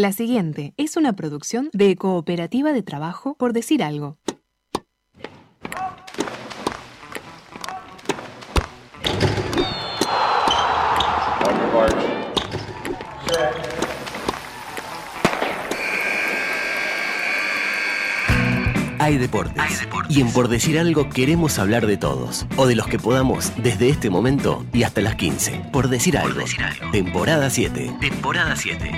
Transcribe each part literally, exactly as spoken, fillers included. La siguiente es una producción de Cooperativa de Trabajo por decir algo. Hay deportes. Hay deportes. Y en Por Decir Algo queremos hablar de todos. O de los que podamos desde este momento y hasta las quince. Por Decir Algo. Por decir algo. Temporada siete. Temporada siete.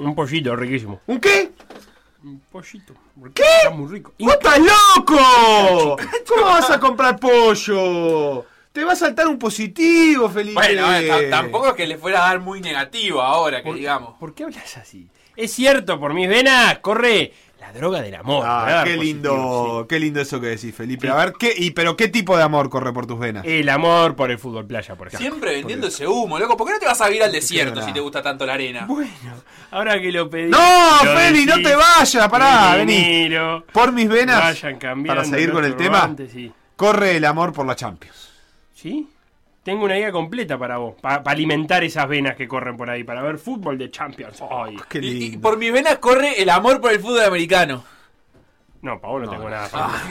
Un pollito riquísimo. ¿Un qué? Un pollito. ¿Qué? Está muy rico. ¡Vos estás loco! ¿Cómo vas a comprar pollo? Te va a saltar un positivo, Felipe. Bueno, eh, tampoco es que le fuera a dar muy negativo ahora, que por, digamos. ¿Por qué hablas así? Es cierto, por mis venas corre la droga del amor. Ah, qué lindo, positivo, sí. Qué lindo eso que decís, Felipe. Sí. A ver, ¿qué, y, pero ¿qué tipo de amor corre por tus venas? El amor por el fútbol playa, por ejemplo. Siempre vendiendo por ese humo, loco. ¿Por qué no te vas a ir al desierto si te gusta tanto la arena? Bueno, ahora que lo pedí... ¡No, Feli, no te vayas! Pará, vení. Por mis venas, vayan cambiando, para seguir con el tema, antes, sí. Corre el amor por la Champions. ¿Sí? Tengo una idea completa para vos, para pa alimentar esas venas que corren por ahí, para ver fútbol de Champions hoy. Oh, y, y por mis venas corre el amor por el fútbol americano. No, pa' vos no, no tengo no, nada. Ah,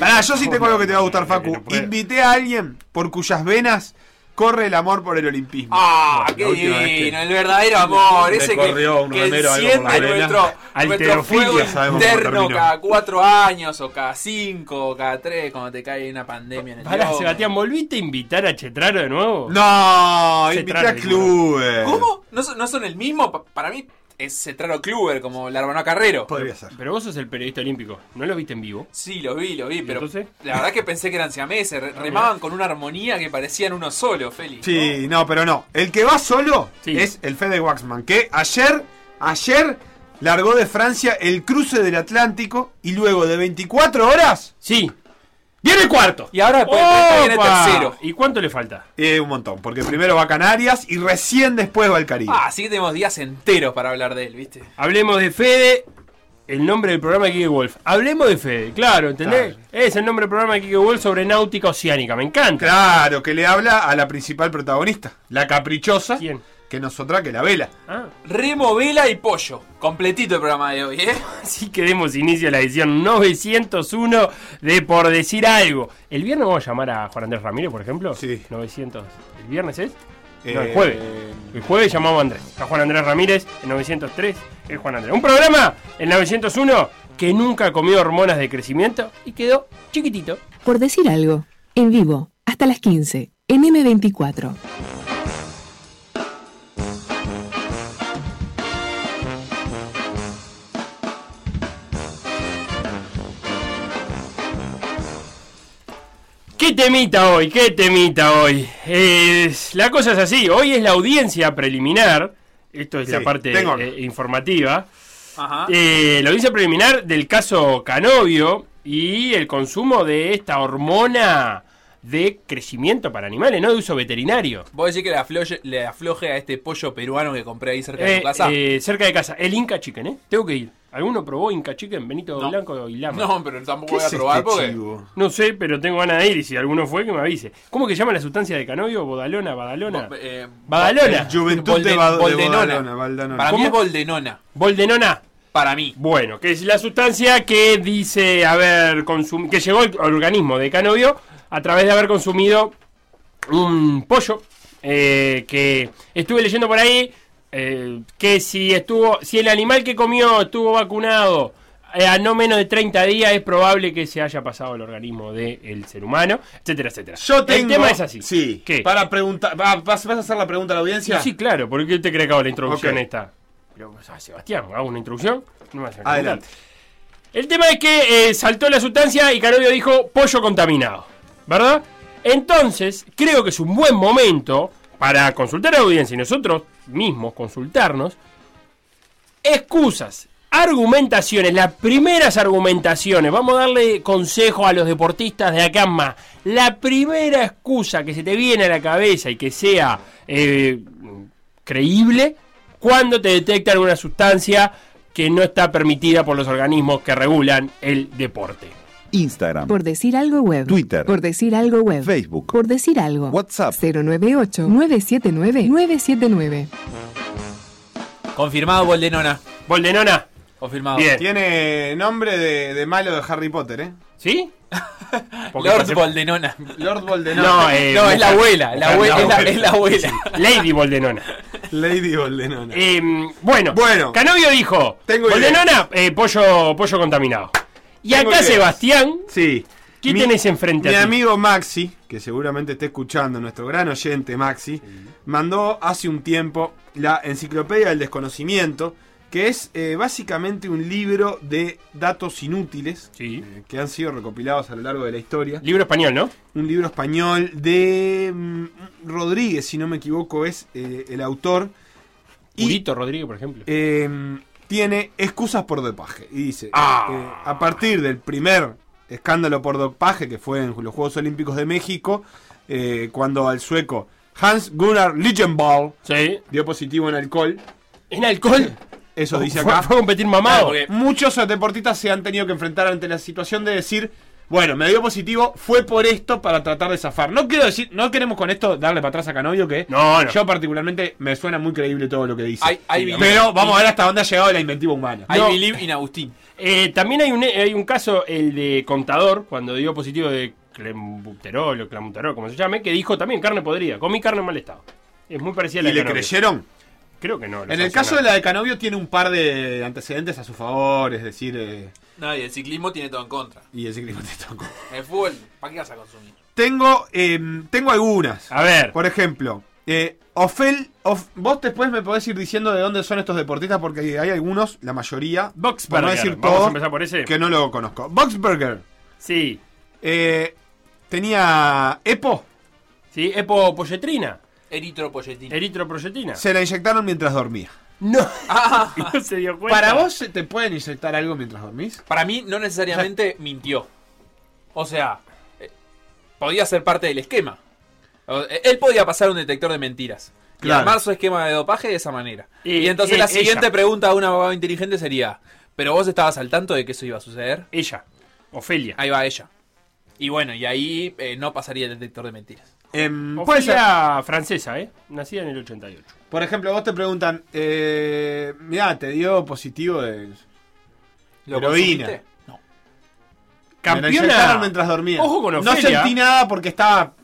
Pará, yo sí tengo algo que te va a gustar, Facu. No Invité a alguien por cuyas venas corre el amor por el olimpismo. ¡Ah, no, qué divino! Que... El verdadero amor, le ese corrió que, que siente nuestro, nuestro fuego interno cada cuatro años, o cada cinco, o cada tres, cuando te cae una pandemia en el Pará, Sebastián, ¿volviste a invitar a Cetraro de nuevo? ¡No! Cetraro, invité a Kluber. ¿Cómo? ¿No son, no son el mismo? Para mí... Es Cetraro Kluber, como la hermana Carrero. Podría ser. Pero vos sos el periodista olímpico. ¿No lo viste en vivo? Sí, lo vi, lo vi. Pero entonces, la verdad que pensé que eran siameses. Re- remaban con una armonía que parecían uno solo, Feli. Sí, no, no pero no. El que va solo sí. es el Fede Waxman, que ayer, ayer largó de Francia el cruce del Atlántico y luego de veinticuatro horas... Sí. Viene cuarto. Y ahora pues, viene tercero. ¿Y cuánto le falta? Eh, un montón, porque primero va a Canarias y recién después va al Caribe. Ah, así que tenemos días enteros para hablar de él, ¿viste? Hablemos de Fede, el nombre del programa de Kike Wolf. Hablemos de Fede, claro, ¿entendés? Claro. Es el nombre del programa de Kike Wolf sobre náutica oceánica, me encanta. Claro, que le habla a la principal protagonista, la caprichosa. ¿Quién? Que nosotras que la vela. Ah. Remo, vela y pollo. Completito el programa de hoy, ¿eh? Así que demos inicio a la edición novecientos uno de Por Decir Algo. El viernes vamos a llamar a Juan Andrés Ramírez, por ejemplo. Sí. novecientos. ¿El viernes es? Eh... No, el jueves. El jueves llamamos a Andrés. A Juan Andrés Ramírez, el novecientos tres es Juan Andrés. Un programa, el novecientos uno, que nunca comió hormonas de crecimiento y quedó chiquitito. Por Decir Algo, en vivo, hasta las quince, en eme veinticuatro. ¿Qué temita hoy? ¿Qué temita hoy? Es, la cosa es así. Hoy es la audiencia preliminar. Esto es sí, la parte eh, informativa. Ajá. Eh, la audiencia preliminar del caso Canobbio y el consumo de esta hormona de crecimiento para animales, no de uso veterinario. ¿Vos decís que le afloje, le afloje a este pollo peruano que compré ahí cerca eh, de tu casa? Eh, cerca de casa. El Inca Chicken, ¿eh? Tengo que ir. ¿Alguno probó Inca Chicken, Benito no. Blanco y Lama? No, pero tampoco voy a probar este porque... Chivo? No sé, pero tengo ganas de ir y si alguno fue que me avise. ¿Cómo que llama la sustancia de Canobbio? ¿Bodalona? ¿Badalona? Bo, eh, ¿Badalona? Juventud Bolden, de, ba- Boldenona. de Boldenona. Para ¿Cómo? mí es Boldenona. ¿Boldenona? Para mí. Bueno, que es la sustancia que dice haber consumido... Que llegó al organismo de Canobbio a través de haber consumido un pollo eh, que estuve leyendo por ahí... Eh, que si estuvo si el animal que comió estuvo vacunado eh, a no menos de treinta días es probable que se haya pasado el organismo del ser humano, etcétera, etcétera. Yo tengo, el tema es así. Sí. ¿Qué? Para preguntar, ¿vas, ¿vas a hacer la pregunta a la audiencia? Sí, sí, claro, porque te crees que hago la introducción okay. esta. Pero, o sea, Sebastián, hago una introducción. No me vas a Adelante. El tema es que eh, saltó la sustancia y Canobbio dijo pollo contaminado, ¿verdad? Entonces, creo que es un buen momento para consultar a la audiencia y nosotros mismos consultarnos. Excusas, argumentaciones, las primeras argumentaciones. Vamos a darle consejo a los deportistas de acá más. La primera excusa que se te viene a la cabeza y que sea eh, creíble, cuando te detecta alguna sustancia que no está permitida por los organismos que regulan el deporte. Instagram. Por decir algo web. Twitter. Por decir algo web. Facebook. Por decir algo. WhatsApp. cero nueve ocho, nueve siete nueve, nueve siete nueve. Confirmado Boldenona. Boldenona. Confirmado. Bien. Tiene nombre de, de malo de Harry Potter, ¿eh? ¿Sí? Lord se... Boldenona. Lord Boldenona. No, eh, no es la abuela. La abuela, no, es, la, es la abuela. Sí. Lady Boldenona. Lady Boldenona. Eh, bueno, bueno. Canobbio dijo: tengo Boldenona, eh, pollo, pollo contaminado. Y tengo acá ideas. Sebastián. Sí. ¿Quién tenés enfrente a ti? Mi amigo Maxi, que seguramente está escuchando, nuestro gran oyente Maxi, mandó hace un tiempo la Enciclopedia del Desconocimiento, que es eh, básicamente un libro de datos inútiles, sí, eh, que han sido recopilados a lo largo de la historia. Libro español, ¿no? Un libro español de um, Rodríguez, si no me equivoco, es eh, el autor. Purito Rodríguez, por ejemplo. Eh, tiene excusas por dopaje. Y dice, ah. eh, a partir del primer escándalo por dopaje, que fue en los Juegos Olímpicos de México, eh, cuando al sueco Hans Gunnar Lichtenball, sí, dio positivo en alcohol. ¿En alcohol? Eso dice acá. Fue a competir mamado. Claro, muchos deportistas se han tenido que enfrentar ante la situación de decir, bueno, me dio positivo, fue por esto, para tratar de zafar. No quiero decir, no queremos con esto darle para atrás a Canobbio, que no, no. Yo particularmente me suena muy creíble todo lo que dice. Hay, hay pero believe. Vamos a ver hasta dónde ha llegado la inventiva humana. I no. believe in Agustín. Eh, también hay un, hay un caso, el de Contador, cuando dio positivo de Clembuterol o Clembuterol, como se llame, que dijo también carne podrida, comí carne en mal estado. Es muy parecida a la de Canobbio. ¿Y le creyeron? Creo que no. En el caso de la de Canobbio tiene un par de antecedentes a su favor, es decir... Eh... No, y el ciclismo tiene todo en contra. Y el ciclismo tiene todo en contra. El fútbol, ¿para qué vas a consumir? Tengo, eh, tengo algunas. A ver. Por ejemplo, eh, Ofel... Of, vos después me podés ir diciendo de dónde son estos deportistas, porque hay algunos, la mayoría... Boxberger. Para decir todo, empezar por ese. Que no lo conozco. Boxberger. Sí. Eh, tenía Epo. Sí, Epo Polletrina. Eritropoyetina. Eritropoyetina. Se la inyectaron mientras dormía. No. Ah, no se dio cuenta. ¿Para vos te pueden inyectar algo mientras dormís? Para mí no necesariamente, o sea, mintió. O sea, eh, podía ser parte del esquema. O, eh, él podía pasar un detector de mentiras. Claro. Y armar su esquema de dopaje de esa manera. Y, y entonces eh, la siguiente ella. pregunta a una abogada inteligente sería, ¿pero vos estabas al tanto de que eso iba a suceder? Ella. Ofelia. Ahí va ella. Y bueno, y ahí eh, no pasaría el detector de mentiras. Eh, puede ser francesa, ¿eh? Nacida en el ochenta y ocho. Por ejemplo, vos te preguntan, eh, mirá, te dio positivo de ¿Lo heroína. Consumiste? No. Campeona. Me mientras dormía. Ojo con Ofelia. No sentí nada porque estaba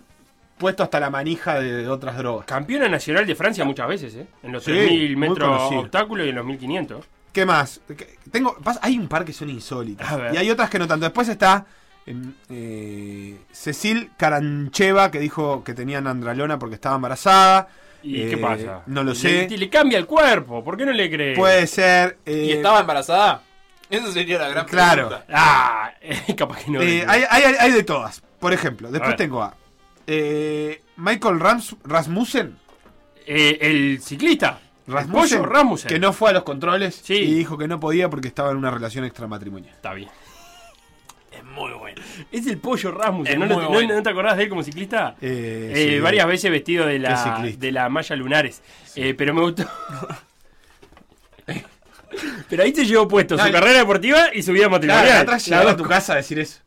puesto hasta la manija de, de otras drogas. Campeona nacional de Francia muchas veces, ¿eh? En los sí, tres mil metros obstáculos y en los mil quinientos. ¿Qué más? Tengo, hay un par que son insólitas. Y hay otras que no tanto. Después está... Eh, Cecil Carancheva, que dijo que tenían andralona porque estaba embarazada. ¿Y eh, qué pasa? No lo sé. Le, le cambia el cuerpo, ¿por qué no le crees? Puede ser. Eh, ¿Y estaba embarazada? Esa sería la gran claro. pregunta. Ah, capaz que no. Eh, hay, hay, hay de todas. Por ejemplo, después a tengo a eh, Michael Rams, Rasmussen. Eh, el ciclista. Rasmussen, Pollo, Rasmussen. Que no fue a los controles, sí, y dijo que no podía porque estaba en una relación extramatrimonial. Está bien. Muy bueno. Es el Pollo Rasmussen. ¿No, no, bueno. ¿No te acordás de él como ciclista? Eh, eh, sí. Varias veces vestido de la, de la malla lunares. Sí. Eh, pero me gustó. Pero ahí te llevó puesto no, su no. carrera deportiva y su vida matrimonial. Claro, atrás llegaba a tu casa a decir eso.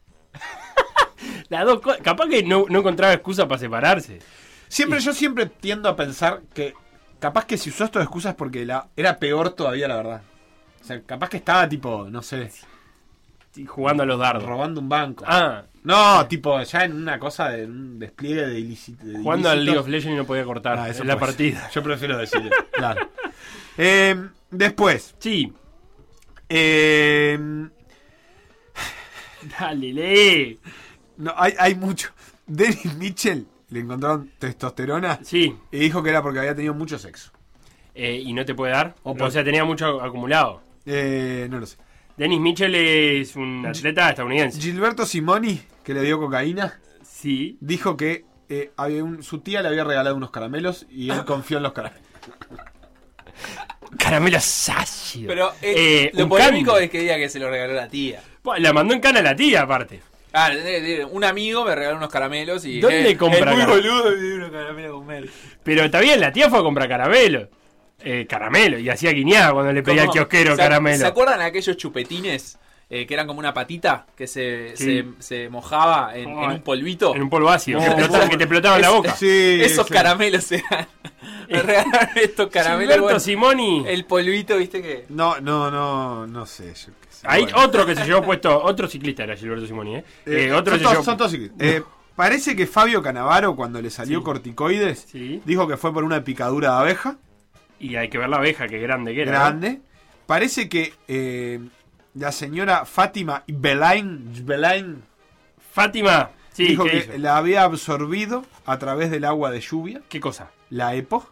Las dos cosas. Capaz que no, no encontraba excusa para separarse. Siempre, y... yo siempre tiendo a pensar que capaz que si usó estas excusas porque la, era peor todavía, la verdad. O sea, capaz que estaba tipo, no sé... jugando a los dardos. Robando un banco. Ah. No, tipo, ya en una cosa de un despliegue de ilícito. De jugando al League of Legends y no podía cortar ah, eso la partida. Yo prefiero decirlo. Claro. Eh, después. Sí. Eh... Dale, lee. No, hay, hay mucho. Dennis Mitchell le encontraron testosterona. Sí. Y dijo que era porque había tenido mucho sexo. Eh, ¿Y no te puede dar? O, por... o sea, tenía mucho acumulado. Eh, no lo sé. Dennis Mitchell es un atleta G- estadounidense. Gilberto Simoni, que le dio cocaína, sí, dijo que eh, había un, su tía le había regalado unos caramelos y él confió en los caramelos. Caramelos ácidos. Pero eh, eh, lo polémico can... es que diga que se lo regaló la tía. La mandó en cana la tía, aparte. Ah, un amigo me regaló unos caramelos y... ¿Dónde eh, compra caramelos? Muy car- boludo, me dio unos caramelos con Mel. Pero está bien, la tía fue a comprar caramelos. Eh, caramelo, y hacía guiñada cuando le pedía al kiosquero caramelo. ¿Se acuerdan de aquellos chupetines eh, que eran como una patita que se, sí. se, se mojaba en, oh, en un polvito? En un polvo ácido, no, que, explotaba, que te explotaba en la boca. Sí, esos sí. caramelos eran. Me regalaron estos caramelos. Gilberto Simoni. El polvito, ¿viste que? No, no, no, no sé. Yo qué sé. Hay bueno. otro que se llevó puesto, otro ciclista era Gilberto Simoni, ¿eh? eh, eh otro son, todos, son todos ciclistas. No. Eh, parece que Fabio Cannavaro, cuando le salió sí. corticoides, sí. dijo que fue por una picadura de abeja. Y hay que ver la abeja, que grande que era. Grande. ¿Eh? Parece que eh, la señora Fátima Belain, Belain Fátima sí, dijo que hizo? la había absorbido a través del agua de lluvia. ¿Qué cosa? La EPO.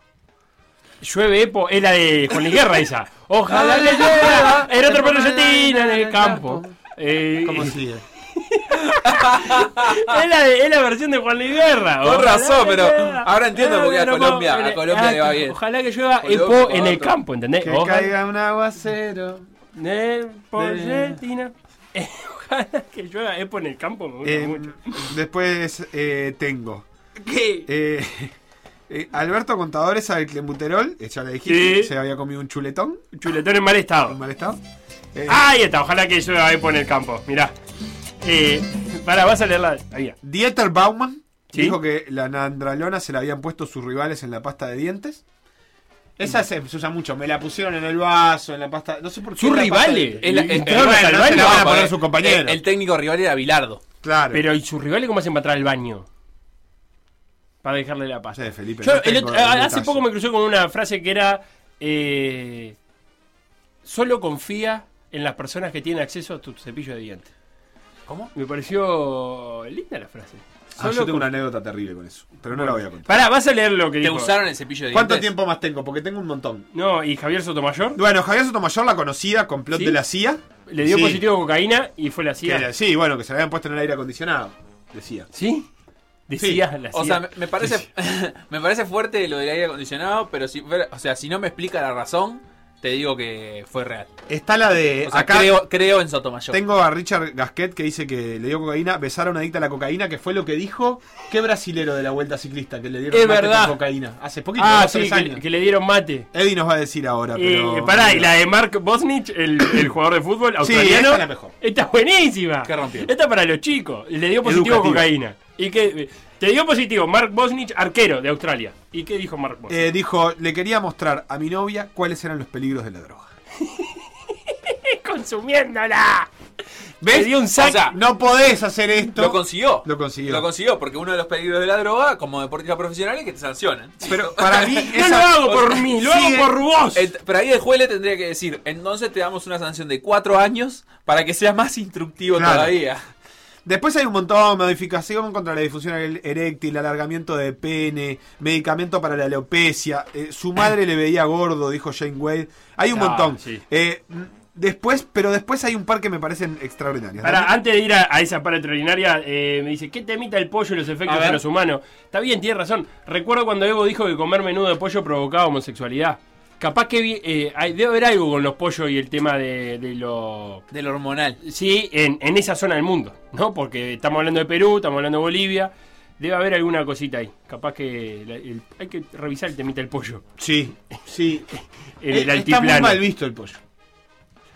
Llueve EPO, es la de Juan Liguerra esa. Ojalá le llueva en otro proyectil en el campo. Eh, ¿Cómo sigue? es, la de, es la versión de Juan Luis Guerra. Con razón, pero llueva. Ahora entiendo por qué a Colombia, a Colombia ah, le va bien. Ojalá que llueva Colombia, EPO en el campo, ¿entendés? Que ojalá. Caiga un aguacero de polletina. Eh, ojalá que llueva EPO en el campo, me gusta eh, mucho. Después eh, tengo. ¿Qué? Eh, eh, Alberto Contadores al Clembuterol, ya le dijiste, sí. se había comido un chuletón. Chuletón en mal estado. En mal estado. Eh, Ahí está, ojalá que llueva EPO en el campo, mirá. Eh, para, vas a leerla. Ahí Dieter Baumann ¿Sí? dijo que la nandralona se la habían puesto sus rivales en la pasta de dientes. Esa se usa mucho. Me la pusieron en el vaso, en la pasta. No sé por qué. ¿Sus rivales? El, el, el, el, el, el, no, van a poner sus compañeros. El, el técnico rival era Bilardo. Claro. Pero ¿y sus rivales cómo hacen para entrar al baño? Para dejarle la pasta. Sí, Felipe, Yo, no el otro, hace detalle. poco me crucé con una frase que era: eh, solo confía en las personas que tienen acceso a tu cepillo de dientes. ¿Cómo? Me pareció linda la frase. Ah, Solo yo tengo con... una anécdota terrible con eso, pero no bueno, la voy a contar. Pará, vas a leer lo que dijo. ¿Te usaron el cepillo de dientes? ¿Cuánto tiempo más tengo? Porque tengo un montón. No, ¿y Javier Sotomayor? Bueno, Javier Sotomayor, la conocida, complot ¿Sí? de la C I A. Le dio sí. positivo cocaína y fue la C I A. Que, sí, bueno, que se la habían puesto en el aire acondicionado, decía. ¿Sí? Decía sí. la C I A. O sea, me parece, me parece fuerte lo del aire acondicionado, pero si, o sea, si no me explica la razón... Te digo que fue real. Está la de... O sea, acá creo, creo en Sotomayor. Tengo a Richard Gasquet que dice que le dio cocaína, besar a una adicta a la cocaína, que fue lo que dijo qué brasilero de la Vuelta Ciclista, que le dieron es mate verdad. con cocaína. Hace poquito, ah, sí, tres años. Que, que le dieron mate. Eddie nos va a decir ahora, pero... Eh, pará, y la de Mark Bosnich, el, el jugador de fútbol australiano. Sí, esta es la mejor. Esta es buenísima. ¿Qué rompió? Esta para los chicos. Le dio positivo Educativo. cocaína. Y que... Te dio positivo, Mark Bosnich, arquero de Australia. ¿Y qué dijo Mark Bosnich? Eh, dijo, le quería mostrar a mi novia cuáles eran los peligros de la droga. ¡Consumiéndola! ¿Ves? Le dio un sac... o sea, no podés hacer esto. Lo consiguió. Lo consiguió. Lo consiguió, porque uno de los peligros de la droga, como deportista profesional, es que te sancionan. Pero para mí... No esa... lo hago por mí, lo sigue... hago por vos. El... Pero ahí el juez le tendría que decir, entonces te damos una sanción de cuatro años para que sea más instructivo claro. todavía. Después hay un montón, modificación contra la disfunción eréctil, alargamiento de pene, medicamento para la alopecia, eh, su madre le veía gordo, dijo Jane Wade. Hay un no, montón. Sí. Eh, después, pero después hay un par que me parecen extraordinarios. Para, antes de ir a, a esa par extraordinaria, eh, me dice, ¿qué temita el pollo y los efectos en los humanos? Está bien, tiene razón. Recuerdo cuando Evo dijo que comer menudo de pollo provocaba homosexualidad. Capaz que eh, hay, debe haber algo con los pollos y el tema de, de lo... De lo hormonal. Sí, en, en esa zona del mundo, ¿no? Porque estamos hablando de Perú, estamos hablando de Bolivia. Debe haber alguna cosita ahí. Capaz que el, el, hay que revisar el temita del pollo. Sí, sí. el, el altiplano. Está muy mal visto el pollo.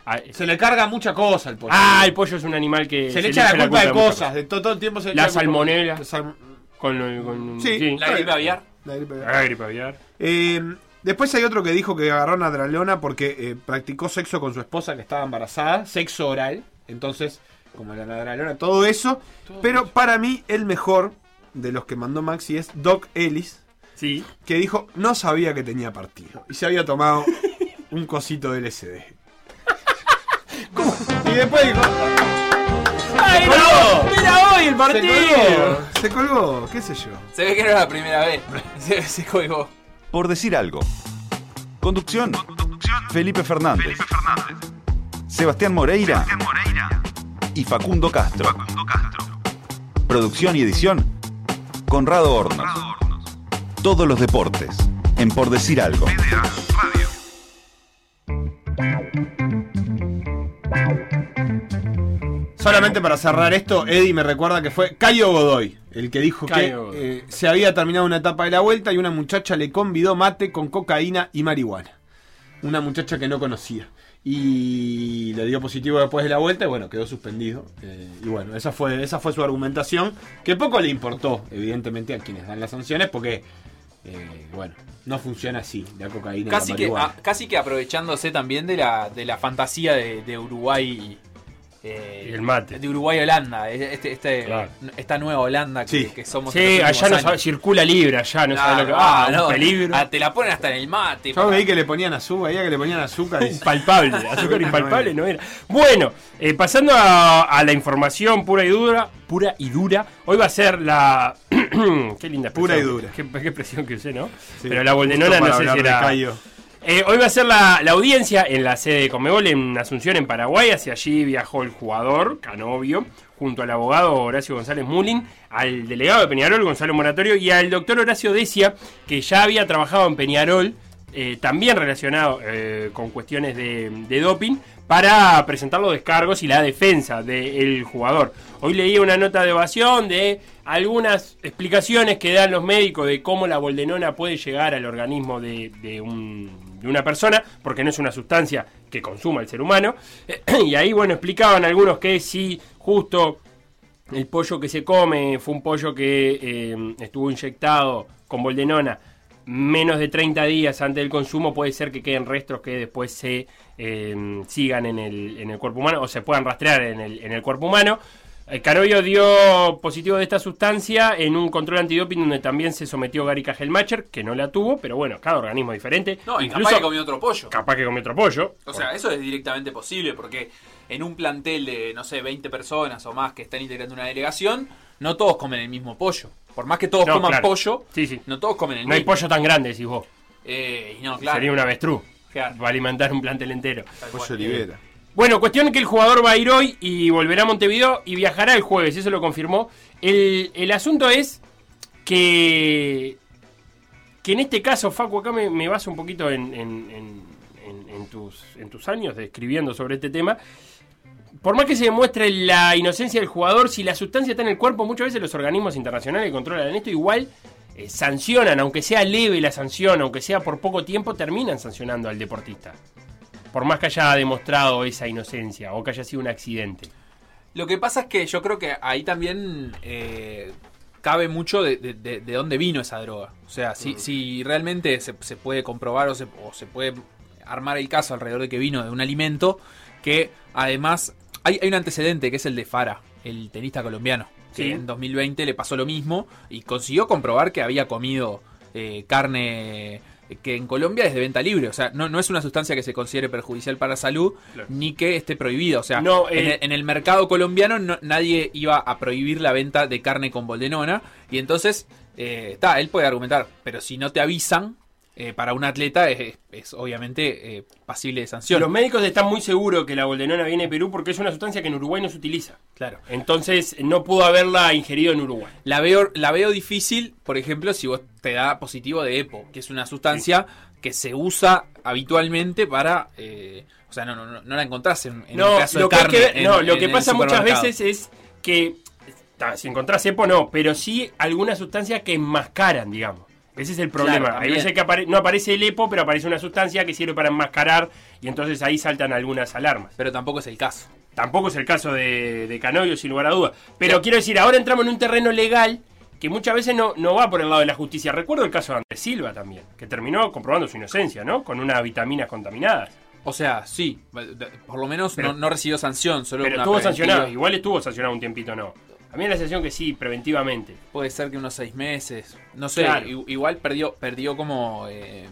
Ah, se le carga mucha cosa al pollo. Ah, el pollo es un animal que... Se, se le echa la culpa de cosas. De todo, todo el tiempo se le la echa la culpa. La salmonela. Con, con, sí, sí. La gripe aviar. La gripe aviar. La gripe aviar. Eh... Después hay otro que dijo que agarró una dralona porque eh, practicó sexo con su esposa que estaba embarazada. Sexo oral. Entonces, como la nadralona, todo eso. Todo pero mucho. Para mí, el mejor de los que mandó Maxi es Doc Ellis. Sí. Que dijo, no sabía que tenía partido. Y se había tomado un cosito de L S D. ¿Cómo? Y después dijo... ¡Ay, no! ¡Mira hoy el partido! Se colgó, se colgó, qué sé yo. Se ve que no era la primera vez. Se, se colgó. Por decir algo. Conducción, Felipe Fernández. Felipe Fernández. Sebastián Moreira, Sebastián Moreira y Facundo Castro. Facundo Castro. Producción y edición, Conrado Hornos. Conrado Hornos. Todos los deportes, en Por Decir Algo. P D A Radio. Solamente para cerrar esto, Eddie me recuerda que fue Cayo Godoy el que dijo Cayo que eh, se había terminado una etapa de la Vuelta y una muchacha le convidó mate con cocaína y marihuana. Una muchacha que no conocía. Y le dio positivo después de la Vuelta y bueno, quedó suspendido. Eh, y bueno, esa fue, esa fue su argumentación, que poco le importó, evidentemente, a quienes dan las sanciones, porque... Eh, bueno, no funciona así la cocaína. Casi, la que, a, casi que aprovechándose también de la, de la fantasía de, de Uruguay eh, y el mate. De Uruguay-Holanda, este, este, claro. Esta nueva Holanda que, sí. que somos. Sí, allá no sabe, circula libre, allá no claro, sabe lo que va. Ah, no, peligro. A, te la ponen hasta en el mate. Yo veí que le ponían azúcar, veía que le ponían azúcar. Impalpable, azúcar impalpable no era. Bueno, eh, pasando a, a la información pura y dura. Pura y dura. Hoy va a ser la... qué linda expresión. Pura y dura. Qué, qué expresión que usé, ¿no? Sí, pero la Boldenona no sé si era... Eh, hoy va a ser la, la audiencia en la sede de Conmebol en Asunción, en Paraguay. Hacia allí viajó el jugador, Canobbio, junto al abogado Horacio González Mullin, al delegado de Peñarol, Gonzalo Moratorio, y al doctor Horacio Decia, que ya había trabajado en Peñarol, eh, también relacionado eh, con cuestiones de, de doping, para presentar los descargos y la defensa del jugador. Hoy leí una nota de Ovación de algunas explicaciones que dan los médicos de cómo la boldenona puede llegar al organismo de, de, un, de una persona, porque no es una sustancia que consuma el ser humano. Y ahí, bueno, explicaban algunos que sí, justo el pollo que se come fue un pollo que eh, estuvo inyectado con boldenona menos de treinta días antes del consumo, puede ser que queden restos que después se eh, sigan en el, en el cuerpo humano o se puedan rastrear en el, en el cuerpo humano. Canobbio dio positivo de esta sustancia en un control antidoping donde también se sometió Gary Cajelmacher, que no la tuvo, pero bueno, cada organismo es diferente. No, incluso, capaz que comió otro pollo. Capaz que comió otro pollo. O sea, eso es directamente posible porque en un plantel de, no sé, veinte personas o más que están integrando una delegación, no todos comen el mismo pollo. Por más que todos no, coman claro. pollo, sí, sí. no todos comen el no mismo. No hay pollo tan grande, decís vos. Eh, no, claro. Sería un avestruz. Claro. Va a alimentar un plantel entero. Tal pollo cual. Libera. Bueno, cuestión que el jugador va a ir hoy y volverá a Montevideo y viajará el jueves, eso lo confirmó. El, el asunto es que, que en este caso, Facu, acá me, me baso un poquito en, en, en, en, en, tus, en tus años de escribiendo sobre este tema. Por más que se demuestre la inocencia del jugador, si la sustancia está en el cuerpo, muchas veces los organismos internacionales que controlan esto igual... Eh, sancionan, aunque sea leve la sanción, aunque sea por poco tiempo, terminan sancionando al deportista. Por más que haya demostrado esa inocencia o que haya sido un accidente. Lo que pasa es que yo creo que ahí también eh, cabe mucho de, de, de dónde vino esa droga. O sea, si, uh-huh. si realmente se, se puede comprobar o se, o se puede armar el caso alrededor de que vino de un alimento que además... Hay, hay un antecedente que es el de Farah, el tenista colombiano. Que sí. En dos mil veinte le pasó lo mismo y consiguió comprobar que había comido eh, carne... que en Colombia es de venta libre, o sea, no, no es una sustancia que se considere perjudicial para la salud, claro. ni que esté prohibida, o sea, no, eh, en, el, en el mercado colombiano no, nadie iba a prohibir la venta de carne con boldenona, y entonces, está, eh, él puede argumentar, pero si no te avisan, eh, para un atleta es, es, es obviamente eh, pasible de sanción. Los médicos están muy seguros que la boldenona viene de Perú porque es una sustancia que en Uruguay no se utiliza, claro. Entonces no pudo haberla ingerido en Uruguay. La veo, la veo difícil, por ejemplo, si vos te da positivo de E P O, que es una sustancia sí. que se usa habitualmente para... Eh, o sea, no, no, no la encontrás en, en no, el caso de carne. Que es que, en, no, lo en, que pasa muchas veces es que... Ta, si encontrás E P O no, pero sí algunas sustancias que enmascaran, digamos. Ese es el problema. Claro, hay veces que apare- no aparece el E P O, pero aparece una sustancia que sirve para enmascarar y entonces ahí saltan algunas alarmas. Pero tampoco es el caso. Tampoco es el caso de, de Canobbio, sin lugar a dudas. Pero sí. quiero decir, ahora entramos en un terreno legal que muchas veces no, no va por el lado de la justicia. Recuerdo el caso de Andrés Silva también, que terminó comprobando su inocencia, ¿no? Con unas vitaminas contaminadas. O sea, sí, por lo menos pero, no, no recibió sanción. Solo pero una estuvo preventiva. Sancionado, igual estuvo sancionado un tiempito, ¿no? A mí me da la sensación que sí, preventivamente. Puede ser que unos seis meses. No sé, claro. igual perdió perdió como eh,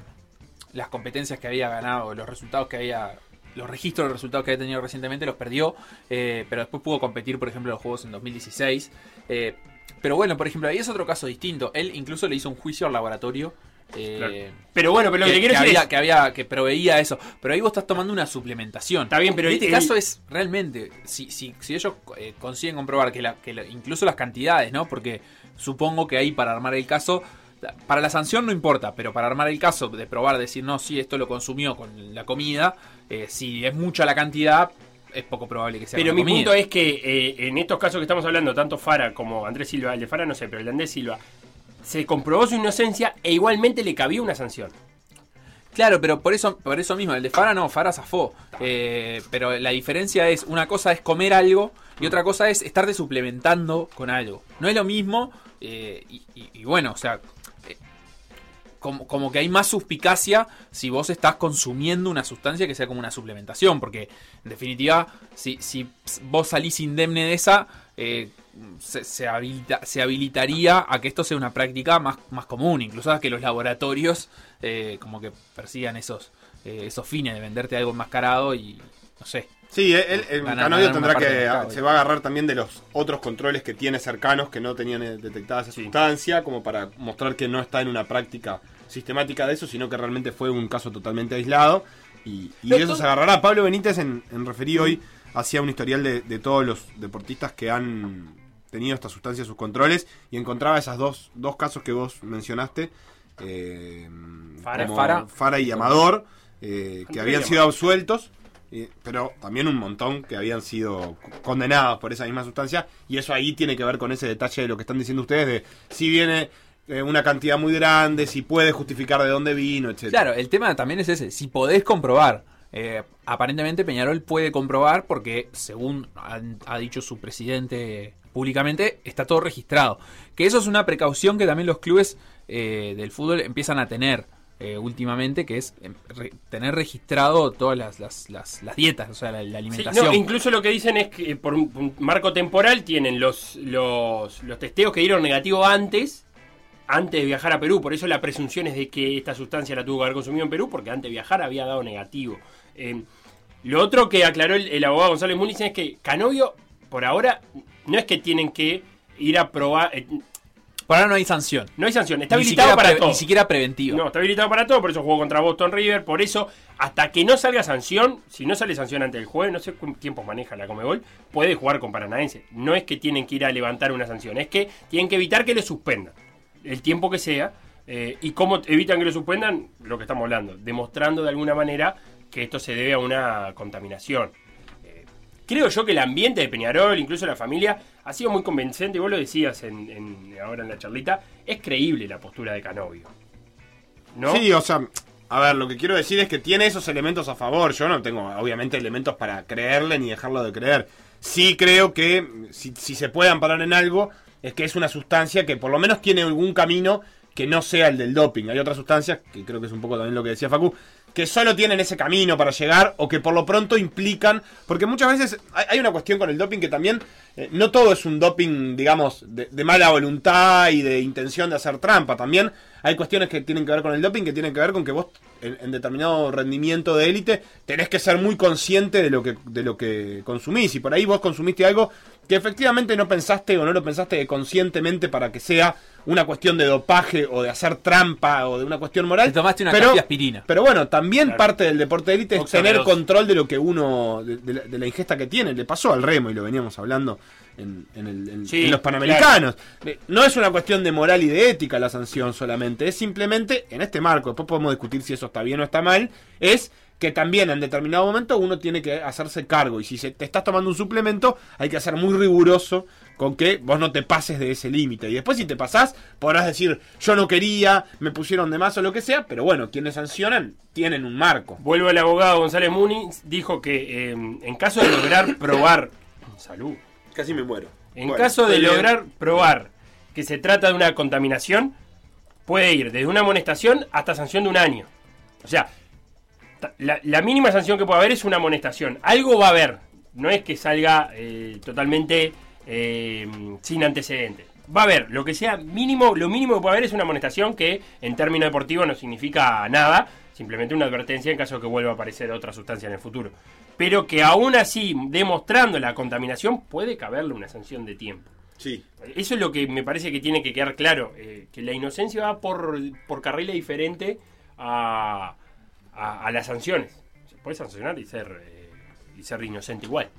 las competencias que había ganado, los resultados que había, los registros de resultados que había tenido recientemente los perdió, eh, pero después pudo competir, por ejemplo, en los Juegos en dos mil dieciséis. Eh, pero bueno, por ejemplo, ahí es otro caso distinto. Él incluso le hizo un juicio al laboratorio Eh, claro. Pero bueno, pero lo que, que, que quiero que decir había, es... que había, que proveía eso. Pero ahí vos estás tomando una suplementación. Está bien, pero en este el... caso es realmente, si, si, si ellos eh, consiguen comprobar que, la, que la, incluso las cantidades, ¿no? Porque supongo que ahí para armar el caso, para la sanción no importa, pero para armar el caso de probar, decir, no, sí, esto lo consumió con la comida, eh, si es mucha la cantidad, es poco probable que sea. Pero mi comida. Punto es que eh, en estos casos que estamos hablando, tanto Farah como Andrés Silva, el de Farah no sé, pero el de Andrés Silva, se comprobó su inocencia e igualmente le cabía una sanción. Claro, pero por eso, por eso mismo, el de Farah no, Farah zafó. Eh, pero la diferencia es, una cosa es comer algo y otra cosa es estarte suplementando con algo. No es lo mismo, eh, y, y, y bueno, o sea... Como, como que hay más suspicacia si vos estás consumiendo una sustancia que sea como una suplementación. Porque, en definitiva, si, si vos salís indemne de esa, eh, se, se, habilita, se habilitaría a que esto sea una práctica más, más común. Incluso a que los laboratorios eh, como que persigan esos, eh, esos fines de venderte algo enmascarado y no sé. Sí, él, el Canobbio tendrá que, a, se va a agarrar también de los otros controles que tiene cercanos que no tenían detectada esa sí. sustancia, como para mostrar que no está en una práctica sistemática de eso, sino que realmente fue un caso totalmente aislado. Y, y de eso se agarrará. Pablo Benítez, en, en referí hoy, hacía un historial de, de todos los deportistas que han tenido esta sustancia en sus controles y encontraba esos dos, dos casos que vos mencionaste, eh, Farah, Farah. Farah y Amador, eh, que habían sido absueltos. Pero también un montón que habían sido condenados por esa misma sustancia. Y eso ahí tiene que ver con ese detalle de lo que están diciendo ustedes, de si viene eh, una cantidad muy grande, si puede justificar de dónde vino, etcétera. Claro, el tema también es ese, si podés comprobar. Eh, aparentemente Peñarol puede comprobar porque, según han, ha dicho su presidente públicamente, está todo registrado. Que eso es una precaución que también los clubes eh, del fútbol empiezan a tener. Eh, últimamente, que es eh, re, tener registrado todas las, las, las, las dietas, o sea, la, la alimentación. Sí, no, incluso lo que dicen es que por un marco temporal tienen los, los, los testeos que dieron negativo antes, antes de viajar a Perú. Por eso la presunción es de que esta sustancia la tuvo que haber consumido en Perú, porque antes de viajar había dado negativo. Eh, lo otro que aclaró el, el abogado González Mullin es que Canobbio, por ahora, no es que tienen que ir a probar... Eh, Por ahora no hay sanción. No hay sanción. Está habilitado para todo. Ni siquiera preventivo. No, está habilitado para todo. Por eso jugó contra Boston River. Por eso, hasta que no salga sanción, si no sale sanción antes del jueves, no sé cuántos tiempos maneja la Conmebol, puede jugar con Paranaense. No es que tienen que ir a levantar una sanción. Es que tienen que evitar que lo suspendan. El tiempo que sea. Eh, y cómo evitan que lo suspendan, lo que estamos hablando. Demostrando de alguna manera que esto se debe a una contaminación. Creo yo que el ambiente de Peñarol, incluso la familia, ha sido muy convincente. Vos lo decías en, en, ahora en la charlita. Es creíble la postura de Canobbio, ¿no? Sí, o sea, a ver, lo que quiero decir es que tiene esos elementos a favor. Yo no tengo, obviamente, elementos para creerle ni dejarlo de creer. Sí creo que, si, si se puede amparar en algo, es que es una sustancia que por lo menos tiene algún camino que no sea el del doping. Hay otras sustancias, que creo que es un poco también lo que decía Facu, que solo tienen ese camino para llegar o que por lo pronto implican... Porque muchas veces hay una cuestión con el doping que también... Eh, no todo es un doping, digamos, de, de mala voluntad y de intención de hacer trampa. También hay cuestiones que tienen que ver con el doping, que tienen que ver con que vos, en, en determinado rendimiento de élite, tenés que ser muy consciente de lo que, de lo que consumís. Y por ahí vos consumiste algo que efectivamente no pensaste o no lo pensaste conscientemente para que sea... una cuestión de dopaje o de hacer trampa o de una cuestión moral. Te tomaste una cantidad de aspirina. Pero bueno, también claro. Parte del deporte de élite es tener control de lo que uno, de, de, la, de la ingesta que tiene. Le pasó al remo y lo veníamos hablando en, en, el, en, sí, en los Panamericanos. Claro. No es una cuestión de moral y de ética la sanción solamente. Es simplemente, en este marco, después podemos discutir si eso está bien o está mal, es... que también en determinado momento uno tiene que hacerse cargo. Y si se, te estás tomando un suplemento, hay que ser muy riguroso con que vos no te pases de ese límite. Y después si te pasás, podrás decir, yo no quería, me pusieron de más o lo que sea. Pero bueno, quienes sancionan tienen un marco. Vuelvo al abogado González Mullin, dijo que eh, en caso de lograr probar... Salud. Casi me muero. En bueno, caso de lograr probar que se trata de una contaminación, puede ir desde una amonestación hasta sanción de un año. O sea... La, la mínima sanción que puede haber es una amonestación. Algo va a haber. No es que salga eh, totalmente eh, sin antecedentes. Va a haber. Lo que sea mínimo, lo mínimo que puede haber es una amonestación que en términos deportivos no significa nada. Simplemente una advertencia en caso de que vuelva a aparecer otra sustancia en el futuro. Pero que aún así, demostrando la contaminación, puede caberle una sanción de tiempo. Sí. Eso es lo que me parece que tiene que quedar claro, eh, que la inocencia va por, por carril diferente a, a, a las sanciones. Se puede sancionar y ser, eh, y ser inocente igual.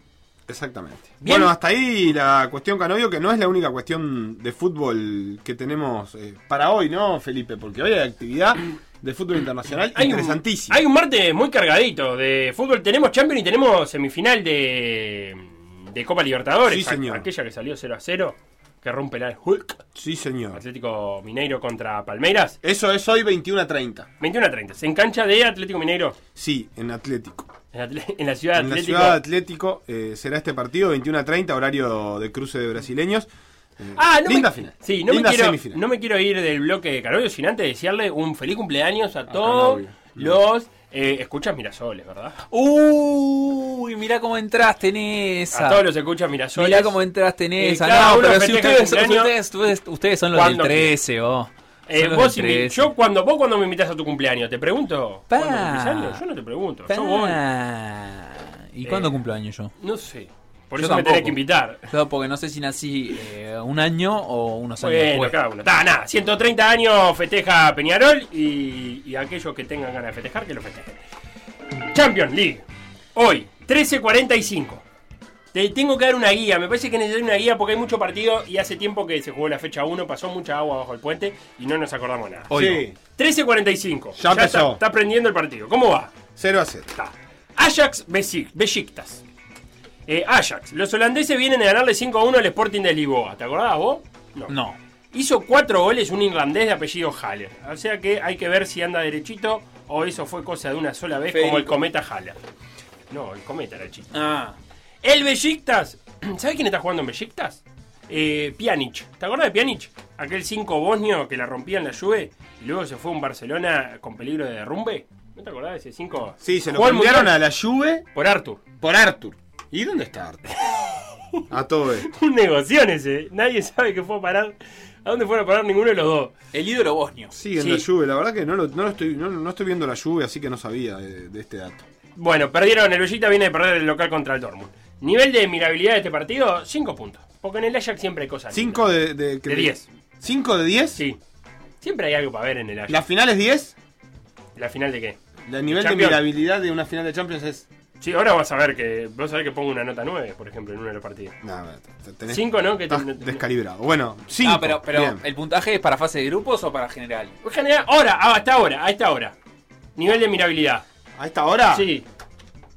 Exactamente. Bien. Bueno, hasta ahí la cuestión Canobbio, que no es la única cuestión de fútbol que tenemos eh, para hoy, ¿no, Felipe? Porque hoy hay actividad de fútbol internacional hay interesantísima. Un, hay un martes muy cargadito de fútbol. Tenemos Champions y tenemos semifinal de, de Copa Libertadores. Sí, señor. Aquella que salió cero a cero, que rompe la Hulk. Sí, señor. Atlético Mineiro contra Palmeiras. Eso es hoy veintiuno a treinta. veintiuno a treinta. ¿Se engancha de Atlético Mineiro? Sí, en Atlético. En la ciudad de Atlético. En la ciudad de Atlético eh, será este partido, veintiuno a treinta, horario de cruce de brasileños. Eh, ah, no linda me, final. Sí, no, linda me quiero, semifinal. No me quiero ir del bloque de Canobbio sin antes desearle un feliz cumpleaños a, a todos Canobbio. Los... Eh, escuchas Mirasoles, ¿verdad? Uy, mirá cómo entraste en esa. A todos los escuchas Mirasoles. Mirá cómo entraste en esa. No, pero si ustedes, ustedes, ustedes, ustedes son los del trece, vos. Eh, vos invi- yo cuando vos cuando me invitas a tu cumpleaños te pregunto pa, ¿cuándo cumplís años? Yo no te pregunto, pa, yo voy. ¿Y eh, cuándo cumplo años yo? No sé. Por yo eso tampoco. Me tenés que invitar. Yo porque no sé si nací eh, un año o unos años bueno, después. Cada uno. Está, nada, ciento treinta años festeja Peñarol y, y aquellos que tengan ganas de festejar que lo festejen. Champions League. Hoy, trece cuarenta y cinco. Te tengo que dar una guía, me parece que necesito una guía porque hay mucho partido y hace tiempo que se jugó la fecha uno, pasó mucha agua bajo el puente y no nos acordamos nada. Hoy sí. trece cuarenta y cinco. Ya, ya empezó. Está, está prendiendo el partido. ¿Cómo va? cero a cero. Está. Ajax Besiktas. Eh, Ajax. Los holandeses vienen de ganarle cinco a uno al Sporting de Lisboa. ¿Te acordás vos? No. No. Hizo cuatro goles un irlandés de apellido Haaland. O sea que hay que ver si anda derechito o eso fue cosa de una sola vez Férico. Como el cometa Haaland. No, el cometa era el chiste. Ah. El Besiktas, ¿sabés quién está jugando en Besiktas? Eh, Pjanic, ¿te acordás de Pjanic? Aquel cinco bosnio que la rompía en la Juve y luego se fue a un Barcelona con peligro de derrumbe. ¿No te acordás de ese cinco? Sí, se lo cambiaron a la Juve por Arthur. Por Arthur. ¿Y dónde está Arthur? A todo esto. Un negocio ese, nadie sabe que fue a parar. ¿A dónde fueron a parar ninguno de los dos? El ídolo bosnio. Sí, en sí. La Juve, la verdad que no, lo, no, lo estoy, no, no estoy viendo la Juve, así que no sabía de, de este dato. Bueno, perdieron, el Besiktas viene de perder el local contra el Dortmund. Nivel de mirabilidad de este partido, cinco puntos. Porque en el Ajax siempre hay cosas. cinco de diez. De, ¿cinco de diez? Sí. Siempre hay algo para ver en el Ajax. ¿La final es diez? ¿La final de qué? La nivel Champions. De mirabilidad de una final de Champions es... Sí, ahora vas a ver que vas a ver que pongo una nota nueve, por ejemplo, en uno de los partidos. Nada, tenés cinco, ¿no? Que ten... descalibrado. Bueno, cinco. Ah, pero, pero ¿el puntaje es para fase de grupos o para general? General, ahora, hasta ahora, a esta hora. Nivel de mirabilidad. ¿A esta hora? Sí.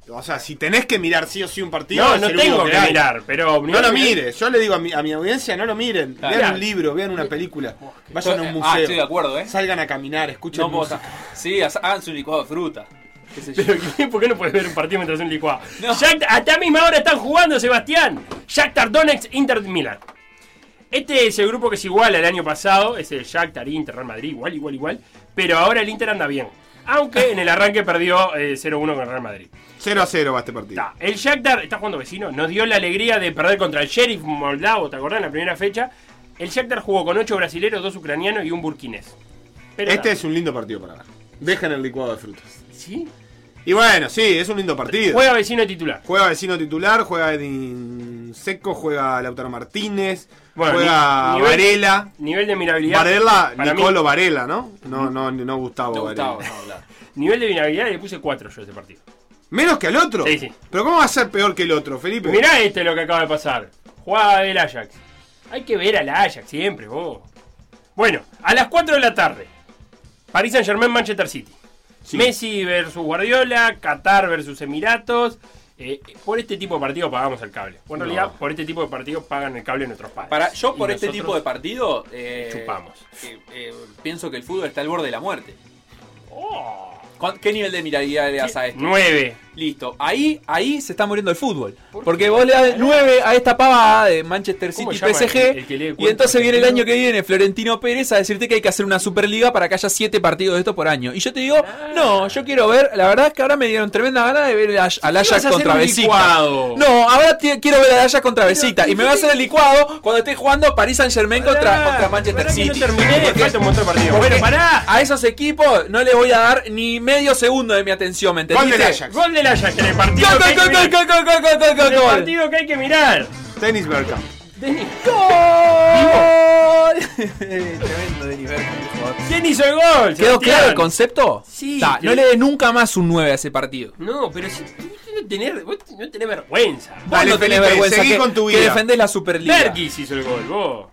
O sea, si tenés que mirar sí o sí un partido... No, no tengo que hay. Mirar, pero... No lo mires. Yo le digo a mi, a mi audiencia, no lo miren. Claro. Vean un libro, vean una película. Vayan a un museo. Ah, estoy de acuerdo, ¿eh? Salgan a caminar, escuchen no, música. Vos, sí, hagan su licuado de fruta. ¿Qué sé yo? Pero, ¿por qué no puedes ver un partido mientras un licuado? No. A esta misma hora están jugando, Sebastián. Shakhtar Donetsk, Inter Milan. Este es el grupo que es igual al año pasado. Es el Shakhtar, Inter, Real Madrid, igual, igual, igual. Pero ahora el Inter anda bien. Aunque en el arranque perdió eh, cero uno con el Real Madrid. cero a cero va este partido. Ta. El Shakhtar, está jugando vecino, nos dio la alegría de perder contra el Sheriff Moldavo, ¿te acordás? En la primera fecha. El Shakhtar jugó con ocho brasileros, dos ucranianos y un burkinés. Pero este ta. Es un lindo partido para ver. Dejan el licuado de frutas. ¿Sí? Y bueno, sí, es un lindo partido. Juega vecino titular. Juega vecino titular, juega Edin Seco, juega Lautaro Martínez, bueno, juega nivel, Varela. Nivel de mirabilidad. Varela, Nicolo mí. Varela, ¿no? No, no, no Gustavo no, Varela. Gustavo, no, claro. Nivel de mirabilidad le puse cuatro yo a ese partido. ¿Menos que al otro? Sí, sí. ¿Pero cómo va a ser peor que el otro, Felipe? Mirá este lo que acaba de pasar. Jugada del Ajax. Hay que ver al Ajax siempre, vos. Bueno, a las cuatro de la tarde. Paris Saint-Germain, Manchester City. Sí. Messi versus Guardiola, Qatar versus Emiratos. Eh, por este tipo de partidos pagamos el cable. Bueno, en no. realidad, por este tipo de partidos pagan el cable nuestros padres. Para, yo, por y este tipo de partido. Eh, chupamos. Eh, eh, pienso que el fútbol está al borde de la muerte. Oh. ¿Qué nivel de mirabilidad le das a este? nueve. Listo. Ahí, ahí se está muriendo el fútbol. ¿Por porque vos le das nueve a esta pavada de Manchester City y P S G. El, el cuenta, y entonces viene el año que viene Florentino Pérez a decirte que hay que hacer una Superliga para que haya siete partidos de esto por año. Y yo te digo, ah, no, yo quiero ver. La verdad es que ahora me dieron tremenda ganas de ver al Ajax contra Besiktas. No, ahora te, quiero ver al Ajax contra Besiktas. Y me va a hacer el licuado cuando esté jugando Paris Saint-Germain contra, contra Manchester City. No terminé, porque, falta un montón de partidos. Bueno, pará. A esos equipos no les voy a dar ni medio segundo de mi atención, ¿me entendiste? Gol del Ajax. Gol del Ajax en el partido. Gol, gol, gol, gol, gol, gol, gol, gol, gol, gol. El partido que hay que mirar. Dennis Bergkamp. Dennis. ¡Gol! Tremendo Dennis Bergman. ¿Quién hizo el gol? ¿Quedó claro el concepto? Sí. Ta, no le dé nunca más un nueve a ese partido. No, pero si no tenés, vos no tenés vergüenza. Vos Dale, no tenés Felipe, vergüenza. Seguí que, con tu vida. Que defendés la Superliga. Bergis hizo el gol, vos.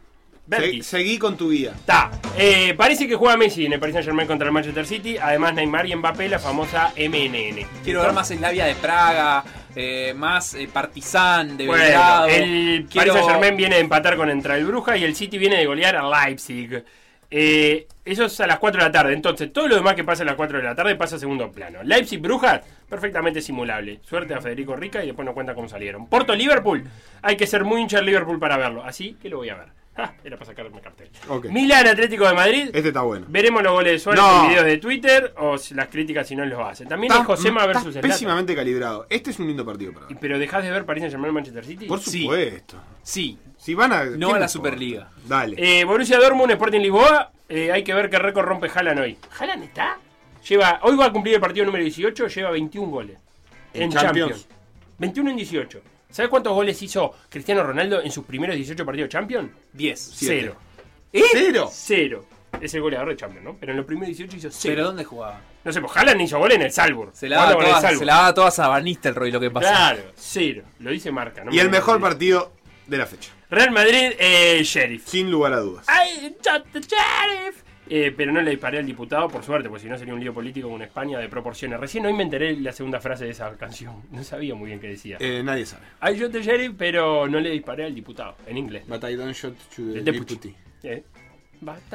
Se, seguí con tu vida. Ta, eh, parece que juega Messi en el Paris Saint-Germain contra el Manchester City. Además Neymar y Mbappé, la famosa M N N. Quiero ver más Slavia de Praga, eh, más eh, Partizan de Belgrado. Bueno, el Quiero... Paris Saint-Germain viene de empatar con Entra el Bruja y el City viene de golear a Leipzig. Eh, eso es a las cuatro de la tarde. Entonces todo lo demás que pasa a las cuatro de la tarde pasa a segundo plano. Leipzig Brujas, perfectamente simulable. Suerte a Federico Rica y después nos cuenta cómo salieron. Porto Liverpool, hay que ser muy hincha de Liverpool para verlo, así que lo voy a ver. Ah, era para sacarme cartel. Okay. Milan Atlético de Madrid. Este está bueno. Veremos los goles de Suárez no. en videos de Twitter o las críticas si no los hacen. También es Josema versus Zlatan. Pésimamente calibrado. Este es un lindo partido para ver. ¿Pero dejás de ver Paris Saint-Germain Manchester City? Por supuesto. Sí. sí. Si van a, no a la Superliga. Dale. Eh, Borussia Dortmund, Sporting Lisboa. Eh, hay que ver qué récord rompe Haaland hoy. ¿Haaland está? Lleva, hoy va a cumplir el partido número dieciocho. Lleva veintiún goles. En, en Champions. Champions. veintiuno en dieciocho. ¿Sabes cuántos goles hizo Cristiano Ronaldo en sus primeros dieciocho partidos de Champions? diez. Cero. ¿Eh? ¿Cero? Cero. Es el goleador de Champions, ¿no? Pero en los primeros dieciocho hizo cero. ¿Pero dónde jugaba? No sé, pues Haaland hizo goles en el Salzburg. Se la daba todas, se la daba todas a Van Nistelrooy lo que pasó. Claro, cero. Lo dice Marca. No y me el me mejor me partido de la fecha. Real Madrid, eh, Sheriff. Sin lugar a dudas. ¡Ay, shot the Sheriff! Eh, pero no le disparé al diputado, por suerte, porque si no sería un lío político con España de proporciones. Recién hoy me enteré la segunda frase de esa canción. No sabía muy bien qué decía. Eh, nadie sabe. I shot the sheriff, pero no le disparé al diputado, en inglés. But I don't shot to the deputy. Eh.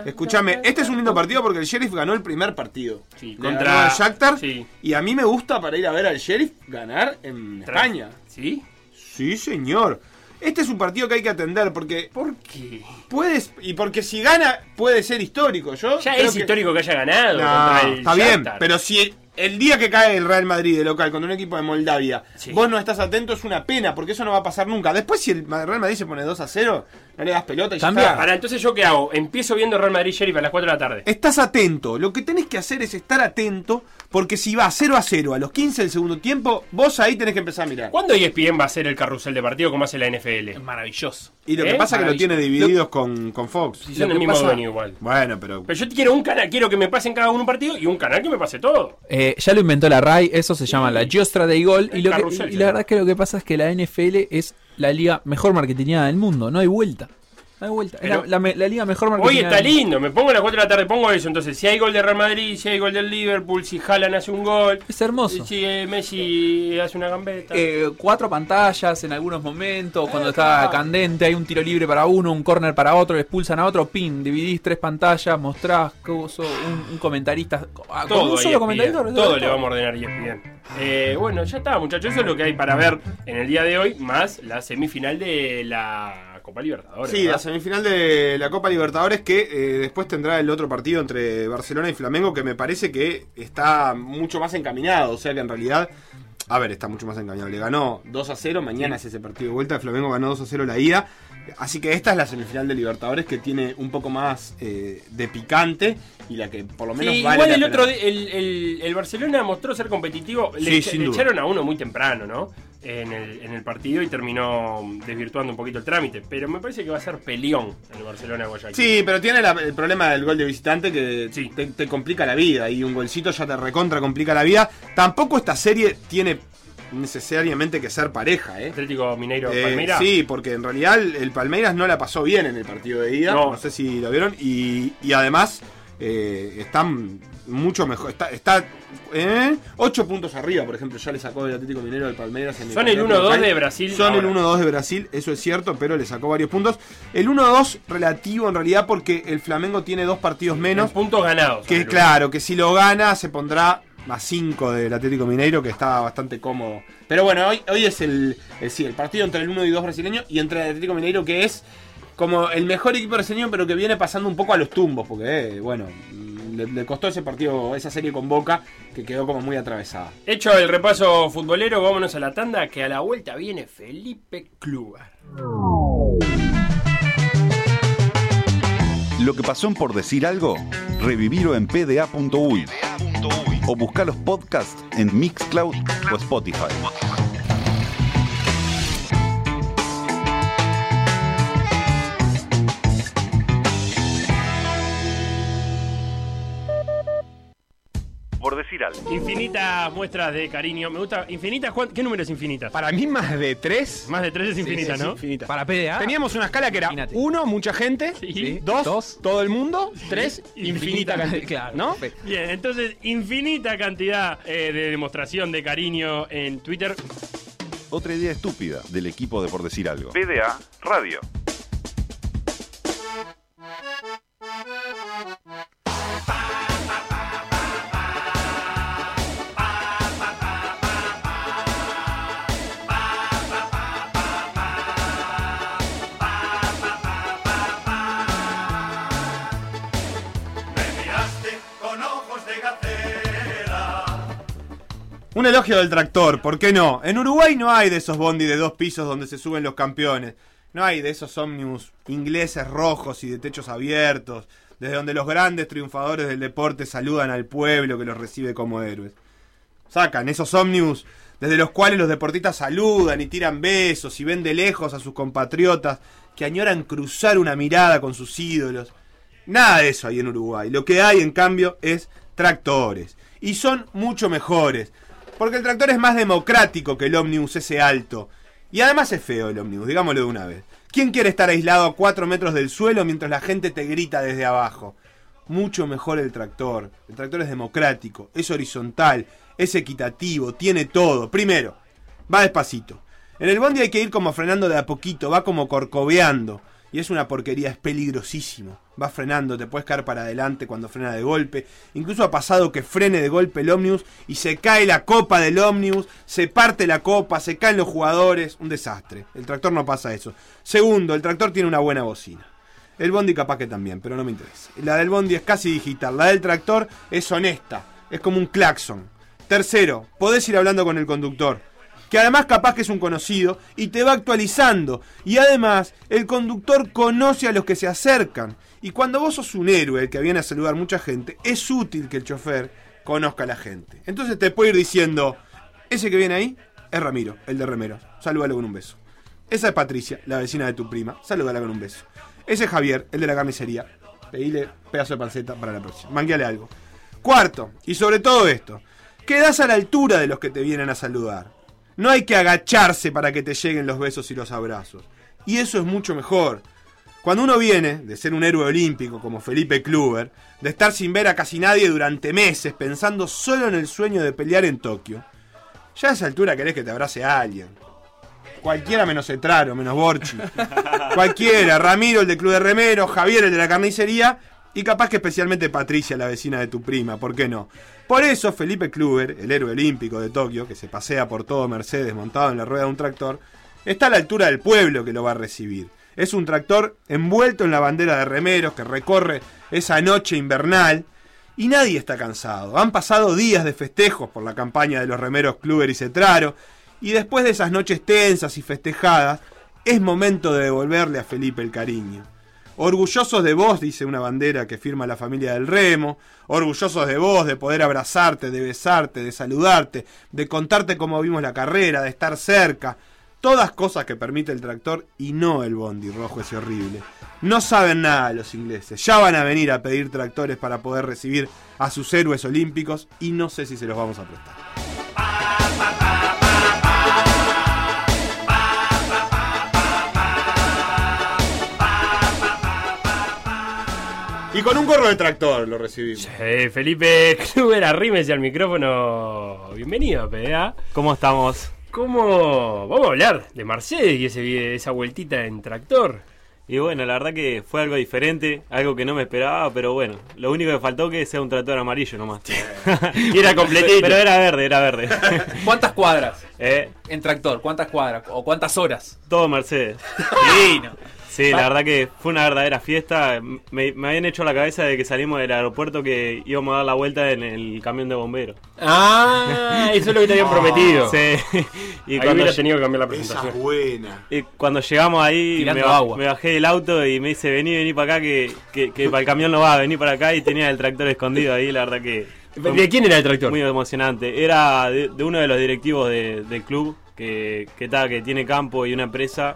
Escúchame, este es un lindo partido porque el Sheriff ganó el primer partido. Sí, contra el Shakhtar. Sí. Y a mí me gusta para ir a ver al Sheriff ganar en Tras... España. ¿Sí? Sí, señor. Este es un partido que hay que atender porque... ¿Por qué? Puedes, y porque si gana puede ser histórico. Yo ya es que... histórico que haya ganado. No, está bien, pero si el, el día que cae el Real Madrid de local contra un equipo de Moldavia, sí. vos no estás atento, es una pena, porque eso no va a pasar nunca. Después si el Real Madrid se pone dos a cero, no le das pelota y Cambia. ya está. Ahora, entonces ¿yo qué hago? Empiezo viendo Real Madrid Sheriff a las cuatro de la tarde. Estás atento. Lo que tenés que hacer es estar atento, porque si va cero a cero a los quince del segundo tiempo, vos ahí tenés que empezar a mirar. ¿Cuándo E S P N va a hacer el carrusel de partido como hace la N F L? Es maravilloso. Y lo ¿Eh? que pasa es que lo tiene divididos lo... con, con Fox. Sí, son el mismo dueño igual. Bueno, pero... Pero yo quiero un canal, quiero que me pasen cada uno un partido y un canal que me pase todo. Eh, ya lo inventó la R A I, eso se llama sí. la Giostra de Gol. El y, lo carrusel, que, y la verdad es que lo que pasa es que la N F L es la liga mejor marketingada del mundo. No hay vuelta. Hay vuelta. La, la, la liga mejor marketing. Hoy está lindo, me pongo a las cuatro de la tarde, pongo eso. Entonces, si hay gol de Real Madrid, si hay gol del Liverpool, si Haaland hace un gol. Es hermoso. Si eh, Messi hace una gambeta. Eh, cuatro pantallas en algunos momentos, eh, cuando claro. está candente, hay un tiro libre para uno, un córner para otro, le expulsan a otro, pin, dividís tres pantallas, mostrás, coso, un, un comentarista. Todo, un solo comentarista, todo, todo le vamos a ordenar y es bien. Eh, bueno, ya está, muchachos, eso es lo que hay para ver en el día de hoy, más la semifinal de la... Copa Libertadores. Sí, ¿verdad? La semifinal de la Copa Libertadores que eh, después tendrá el otro partido entre Barcelona y Flamengo que me parece que está mucho más encaminado, o sea que en realidad, a ver, está mucho más encaminado. Le ganó dos a cero, mañana sí. es ese partido de vuelta, el Flamengo ganó dos a cero la ida, así que esta es la semifinal de Libertadores que tiene un poco más eh, de picante y la que por lo menos sí, vale igual el la otro de, el, el, el Barcelona mostró ser competitivo, sí, le, le echaron a uno muy temprano, ¿no? En el, en el partido y terminó desvirtuando un poquito el trámite, pero me parece que va a ser peleón el Barcelona Guayaquil. Sí, pero tiene la, el problema del gol de visitante que sí. te, te complica la vida y un golcito ya te recontra complica la vida. Tampoco esta serie tiene necesariamente que ser pareja, ¿eh? Atlético Mineiro eh, Palmeiras. Sí, porque en realidad el Palmeiras no la pasó bien en el partido de ida, no, no sé si lo vieron y, y además eh, están mucho mejor, está, está ¿eh? ocho puntos arriba, por ejemplo, ya le sacó el Atlético Mineiro al Palmeiras. En son el, el uno dos de Brasil. Son ahora. El uno dos de Brasil, eso es cierto, pero le sacó varios puntos. El uno dos relativo en realidad porque el Flamengo tiene dos partidos menos. Los puntos ganados. Que claro, que si lo gana se pondrá más cinco del Atlético Mineiro, que está bastante cómodo. Pero bueno, hoy, hoy es el, el, sí, el partido entre el uno y dos brasileño y entre el Atlético Mineiro que es como el mejor equipo brasileño pero que viene pasando un poco a los tumbos porque, eh, bueno... le costó ese partido, esa serie con Boca que quedó como muy atravesada. Hecho el repaso futbolero, vámonos a la tanda que a la vuelta viene Felipe Kluber. Lo que pasó en Por Decir Algo, revivirlo en p d a punto u y o buscar los podcasts en Mixcloud o Spotify. por decir algo. Infinitas muestras de cariño. Me gusta. ¿Infinitas? ¿Qué número es infinita? Para mí más de tres. Más de tres es infinita, sí, sí, ¿no? Infinita. Para P D A teníamos una escala que era Imaginate. uno, mucha gente, sí. dos, dos, todo el mundo, sí. tres, infinita, infinita cantidad. Claro, ¿no? Perfecto. Bien, entonces infinita cantidad eh, de demostración de cariño en Twitter. Otra idea estúpida del equipo de Por Decir Algo. P D A Radio. Un elogio del tractor, ¿por qué no? En Uruguay no hay de esos bondi de dos pisos donde se suben los campeones. No hay de esos ómnibus ingleses rojos y de techos abiertos, desde donde los grandes triunfadores del deporte saludan al pueblo que los recibe como héroes. Sacan esos ómnibus desde los cuales los deportistas saludan y tiran besos y ven de lejos a sus compatriotas que añoran cruzar una mirada con sus ídolos. Nada de eso hay en Uruguay. Lo que hay, en cambio, es tractores. Y son mucho mejores. Porque el tractor es más democrático que el ómnibus ese alto. Y además es feo el ómnibus, digámoslo de una vez. ¿Quién quiere estar aislado a cuatro metros del suelo mientras la gente te grita desde abajo? Mucho mejor el tractor. El tractor es democrático, es horizontal, es equitativo, tiene todo. Primero, va despacito. En el bondi hay que ir como frenando de a poquito, va como corcoveando. Y es una porquería, es peligrosísimo. Va frenando, te puedes caer para adelante cuando frena de golpe. Incluso ha pasado que frene de golpe el ómnibus y se cae la copa del ómnibus, se parte la copa, se caen los jugadores. Un desastre. El tractor no pasa eso. Segundo, el tractor tiene una buena bocina. El bondi capaz que también, pero no me interesa. La del bondi es casi digital. La del tractor es honesta. Es como un claxon. Tercero, podés ir hablando con el conductor, que además capaz que es un conocido, y te va actualizando. Y además, el conductor conoce a los que se acercan. Y cuando vos sos un héroe, el que viene a saludar mucha gente, es útil que el chofer conozca a la gente. Entonces te puede ir diciendo, ese que viene ahí es Ramiro, el de Remeros, salúdalo con un beso. Esa es Patricia, la vecina de tu prima, salúdala con un beso. Ese es Javier, el de la carnicería, pedile pedazo de panceta para la próxima, mangueale algo. Cuarto, y sobre todo esto, quedás a la altura de los que te vienen a saludar. No hay que agacharse para que te lleguen los besos y los abrazos. Y eso es mucho mejor. Cuando uno viene de ser un héroe olímpico como Felipe Kluber, de estar sin ver a casi nadie durante meses, pensando solo en el sueño de pelear en Tokio, ya a esa altura querés que te abrace a alguien. Cualquiera menos Cetraro, menos Borchi. Cualquiera, Ramiro el del Club de Remeros, Javier el de la carnicería, y capaz que especialmente Patricia, la vecina de tu prima, ¿por qué no? Por eso Felipe Kluber, el héroe olímpico de Tokio, que se pasea por todo Mercedes montado en la rueda de un tractor, está a la altura del pueblo que lo va a recibir. Es un tractor envuelto en la bandera de Remeros que recorre esa noche invernal y nadie está cansado. Han pasado días de festejos por la campaña de los Remeros Kluber y Cetraro, y después de esas noches tensas y festejadas, es momento de devolverle a Felipe el cariño. Orgullosos de vos, dice una bandera que firma la familia del Remo. Orgullosos de vos, de poder abrazarte, de besarte, de saludarte, de contarte cómo vimos la carrera, de estar cerca. Todas cosas que permite el tractor y no el bondi rojo ese horrible. No saben nada los ingleses. Ya van a venir a pedir tractores para poder recibir a sus héroes olímpicos y no sé si se los vamos a prestar. Y con un gorro de tractor lo recibimos. Sí, Felipe Kluber, arrímese al micrófono. Bienvenido a P D A. ¿Cómo estamos? ¿Cómo? Vamos a hablar de Mercedes y ese, esa vueltita en tractor. Y bueno, la verdad que fue algo diferente, algo que no me esperaba, pero bueno, lo único que faltó que sea un tractor amarillo nomás. Y era completito. Pero era verde, era verde. ¿Cuántas cuadras? ¿Eh? En tractor, ¿cuántas cuadras? ¿O cuántas horas? Todo Mercedes. Divino. Sí, la verdad que fue una verdadera fiesta. Me, me habían hecho la cabeza de que salimos del aeropuerto que íbamos a dar la vuelta en el camión de bomberos. Ah, eso es lo que te habían prometido. Sí. Y ahí cuando yo tenía que cambiar la presentación. Esa buena. Y cuando llegamos ahí me, agua. me bajé del auto y me dice, vení, vení para acá que, que, que para el camión no va, vení para acá, y tenía el tractor escondido ahí, la verdad que... ¿De quién era el tractor? Muy emocionante. Era de, de uno de los directivos de, del club que, que, ta, que tiene campo y una empresa.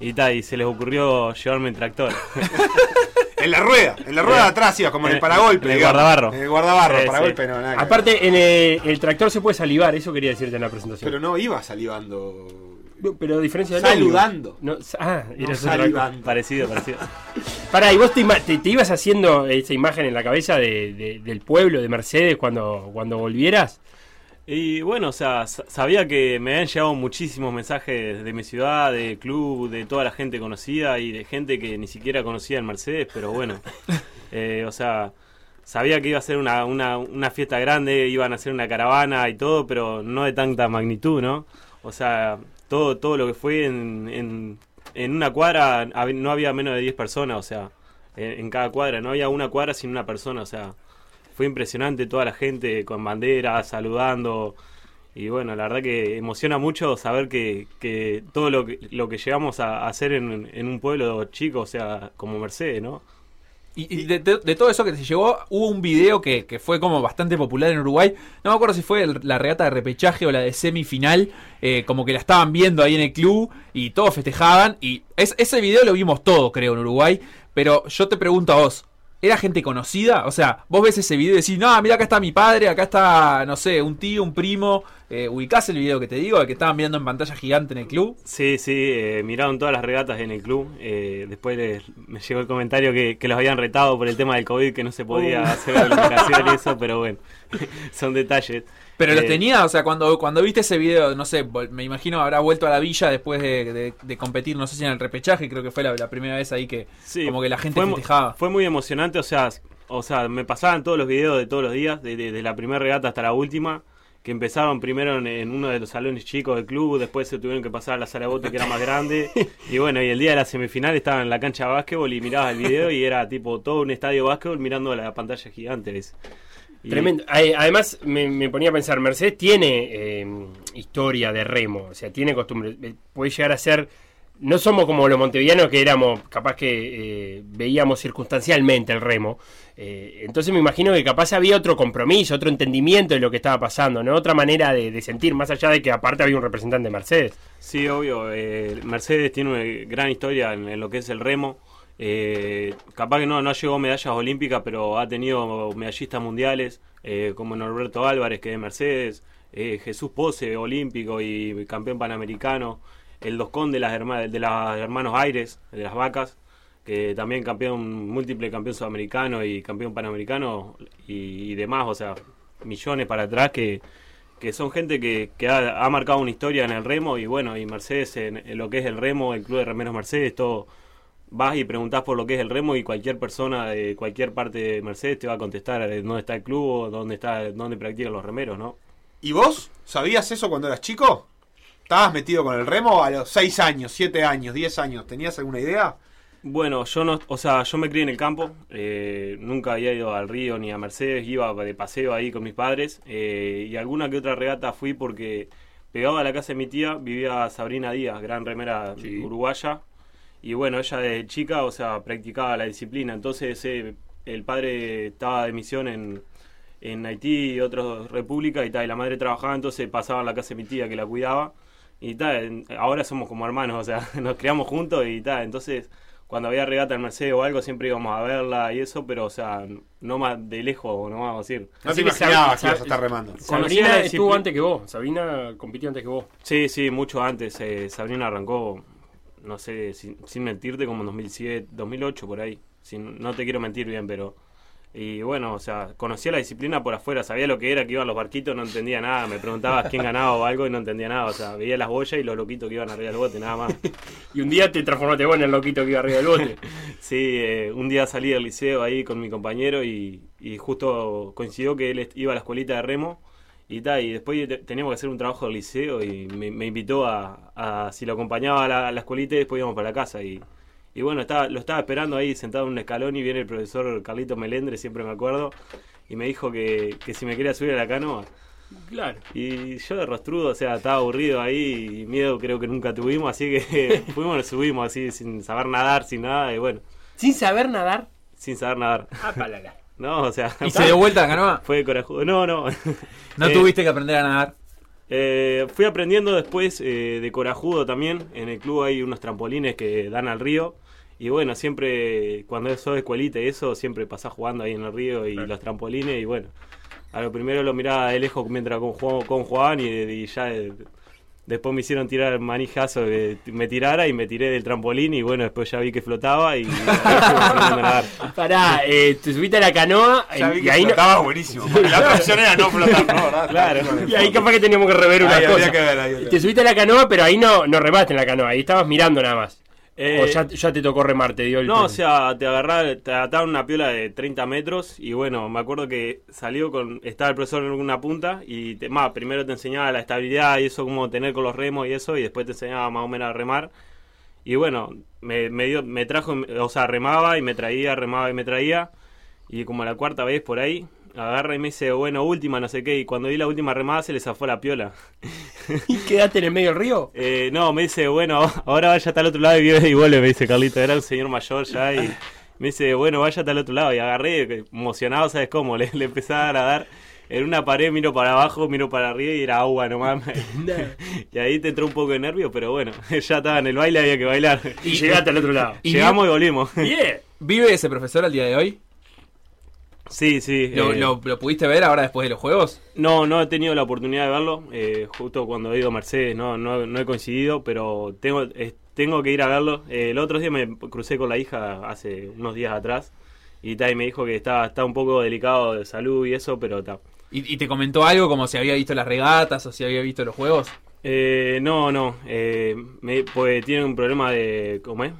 Y, ta, y se les ocurrió llevarme el tractor. En la rueda, en la rueda de atrás iba, como en el paragolpe. En el digamos. guardabarro. En el guardabarro, eh, paragolpe sí. no, nada. Aparte, que... en el, el tractor se puede salivar, eso quería decirte en la presentación. Pero no iba salivando. No, pero a diferencia de saludando. No, ah, era no parecido, parecido. Pará, ¿y vos te, te, te ibas haciendo esa imagen en la cabeza de, de, del pueblo, de Mercedes, cuando, cuando volvieras? Y bueno, o sea, sabía que me habían llegado muchísimos mensajes de mi ciudad, de club, de toda la gente conocida y de gente que ni siquiera conocía el Mercedes, pero bueno, eh, o sea, sabía que iba a ser una, una, una fiesta grande, iban a hacer una caravana y todo, pero no de tanta magnitud, ¿no? O sea, todo todo lo que fue en, en, en una cuadra no había menos de diez personas, o sea, en, en cada cuadra, no había una cuadra sin una persona, o sea... Fue impresionante toda la gente con banderas, saludando. Y bueno, la verdad que emociona mucho saber que, que todo lo que, lo que llegamos a hacer en, en un pueblo chico, o sea, como Mercedes, ¿no? Y, y de, de, de todo eso que se llegó, hubo un video que, que fue como bastante popular en Uruguay. No me acuerdo si fue el, la regata de repechaje o la de semifinal, eh, como que la estaban viendo ahí en el club y todos festejaban. Y es, ese video lo vimos todo, creo, en Uruguay. Pero yo te pregunto a vos, ¿era gente conocida? O sea, vos ves ese video y decís, no, mira, acá está mi padre, acá está, no sé, un tío, un primo. Eh, ¿Ubicás el video que te digo, el que estaban viendo en pantalla gigante en el club? Sí, sí, eh, miraron todas las regatas en el club. Eh, después les, me llegó el comentario que, que los habían retado por el tema del COVID, que no se podía uh. hacer la aplicación y eso, pero bueno, son detalles. Pero eh, los tenía, o sea, cuando, cuando viste ese video, no sé, me imagino habrá vuelto a la villa después de, de, de competir, no sé si en el repechaje, creo que fue la, la primera vez ahí que sí, como que la gente festejaba. Fue muy emocionante, o sea, o sea, me pasaban todos los videos de todos los días, de, de, de la primera regata hasta la última, que empezaron primero en, en uno de los salones chicos del club, después se tuvieron que pasar a la sala de bote que era más grande, y bueno, y el día de la semifinal estaba en la cancha de básquetbol y mirabas el video y era tipo todo un estadio de básquetbol mirando la pantalla gigante. Es. Y... Tremendo. Además, me, me ponía a pensar, Mercedes tiene eh, historia de remo, o sea, tiene costumbre. Puede llegar a ser, no somos como los montevideanos que éramos, capaz que eh, veíamos circunstancialmente el remo. Eh, entonces me imagino que capaz había otro compromiso, otro entendimiento de lo que estaba pasando, ¿no? Otra manera de, de sentir, más allá de que aparte había un representante de Mercedes. Sí, obvio. Eh, Mercedes tiene una gran historia en, en lo que es el remo. Eh, capaz que no, no llegó a medallas olímpicas, pero ha tenido medallistas mundiales, eh, como Norberto Álvarez, que es de Mercedes, eh, Jesús Pose, olímpico y campeón panamericano, el Doscón de las herma, de los hermanos Aires, de las vacas, que también campeón, múltiple campeón sudamericano y campeón panamericano y, y demás, o sea, millones para atrás que, que son gente que, que ha, ha marcado una historia en el remo y bueno, y Mercedes en, en lo que es el remo, el Club de Remeros Mercedes, todo. Vas y preguntás por lo que es el remo y cualquier persona de cualquier parte de Mercedes te va a contestar dónde está el club o dónde, está, dónde practican los remeros, ¿no? ¿Y vos sabías eso cuando eras chico? ¿Estabas metido con el remo a los seis años, siete años, diez años? ¿Tenías alguna idea? Bueno, yo no, o sea, yo me crié en el campo, eh, nunca había ido al río ni a Mercedes, iba de paseo ahí con mis padres eh, y alguna que otra regata fui porque pegado a la casa de mi tía vivía Sabrina Díaz, gran remera sí. uruguaya. Y bueno, ella de chica, o sea, practicaba la disciplina. Entonces, eh, el padre estaba de misión en, en Haití y otras repúblicas, y, y la madre trabajaba, entonces pasaba a la casa de mi tía que la cuidaba. Y tal, ahora somos como hermanos, o sea, nos criamos juntos y tal. Entonces, cuando había regata en Mercedes o algo, siempre íbamos a verla y eso, pero, o sea, no más de lejos, no vamos a decir. No te imaginabas que ibas a estar remando. Sabrina estuvo antes que vos, Sabrina compitió antes que vos. Sí, sí, mucho antes. Eh, Sabrina arrancó... No sé, sin, sin mentirte, como en dos mil siete, dos mil ocho, por ahí. Sin, no te quiero mentir bien, pero... Y bueno, o sea, conocía la disciplina por afuera. Sabía lo que era, que iban los barquitos, no entendía nada. Me preguntabas quién ganaba o algo y no entendía nada. O sea, veía las boyas y los loquitos que iban arriba del bote, nada más. Y un día te transformaste vos en el loquito que iba arriba del bote. Sí, eh, un día salí del liceo ahí con mi compañero y, y justo coincidió que él iba a la escuelita de remo. Y, ta, y después te, teníamos que hacer un trabajo del liceo y me, me invitó a, a, si lo acompañaba a la, a la escuelita y después íbamos para la casa. Y, y bueno, estaba, lo estaba esperando ahí sentado en un escalón y viene el profesor Carlito Melendre, siempre me acuerdo, y me dijo que, que si me quería subir a la canoa. Claro. Y yo de rostrudo, o sea, estaba aburrido ahí y miedo creo que nunca tuvimos, así que fuimos, nos subimos así sin saber nadar, sin nada, y bueno. ¿Sin saber nadar? Sin saber nadar. Ah, palala. No, o sea... ¿Y se dio vuelta la canoa? Fue corajudo. No, no. ¿No eh, tuviste que aprender a nadar? Eh, fui aprendiendo después eh, de corajudo también. En el club hay unos trampolines que dan al río. Y bueno, siempre cuando eso de escuelita y eso, siempre pasás jugando ahí en el río y claro. los trampolines. Y bueno, a lo primero lo miraba de lejos mientras conjugaban con Juan y, y ya de, después me hicieron tirar manijazo que me tirara y me tiré del trampolín. Y bueno, después ya vi que flotaba y... Pará, eh, te subiste a la canoa ya vi que y ahí flotaba no... buenísimo. La opción era no flotar, no, nada, claro. Y ahí capaz que teníamos que rever una cosa. Te subiste a la canoa, pero ahí no, no remaste en la canoa, ahí estabas mirando nada más. Eh, o ya, ya te tocó remarte, dio el No, tren. O sea, te agarraron, te ataron una piola de treinta metros. Y bueno, me acuerdo que salió con... Estaba el profesor en una punta. Y te, más, primero te enseñaba la estabilidad y eso, como tener con los remos y eso. Y después te enseñaba más o menos a remar. Y bueno, me, me, dio, me trajo... O sea, remaba y me traía, remaba y me traía. Y como la cuarta vez por ahí, agarra y me dice, bueno, última, no sé qué. Y cuando vi la última remada se le zafó la piola. ¿Y quedaste en el medio del río? Eh, no, me dice, bueno, ahora vaya hasta el otro lado y, y vuelve, me dice Carlito. Era un señor mayor ya y me dice, bueno, vaya hasta el otro lado. Y agarré, emocionado, ¿sabes cómo? Le, le empezaba a dar en una pared, miro para abajo, miro para arriba y era agua nomás. Y ahí te entró un poco de nervio, pero bueno, ya estaba en el baile, había que bailar. Y llegaste al otro lado. Y llegamos y volvimos. Yeah. ¿Vive ese profesor al día de hoy? Sí, sí. ¿Lo, eh, lo, ¿Lo pudiste ver ahora después de los juegos? No, no he tenido la oportunidad de verlo. Eh, justo cuando he ido a Mercedes no, no, no he coincidido, pero tengo, eh, tengo que ir a verlo. Eh, el otro día me crucé con la hija hace unos días atrás y, ta, y me dijo que está, está un poco delicado de salud y eso, pero está. ¿Y, ¿Y te comentó algo como si había visto las regatas o si había visto los juegos? Eh, no, no. Eh, me, pues tiene un problema de... ¿Cómo es?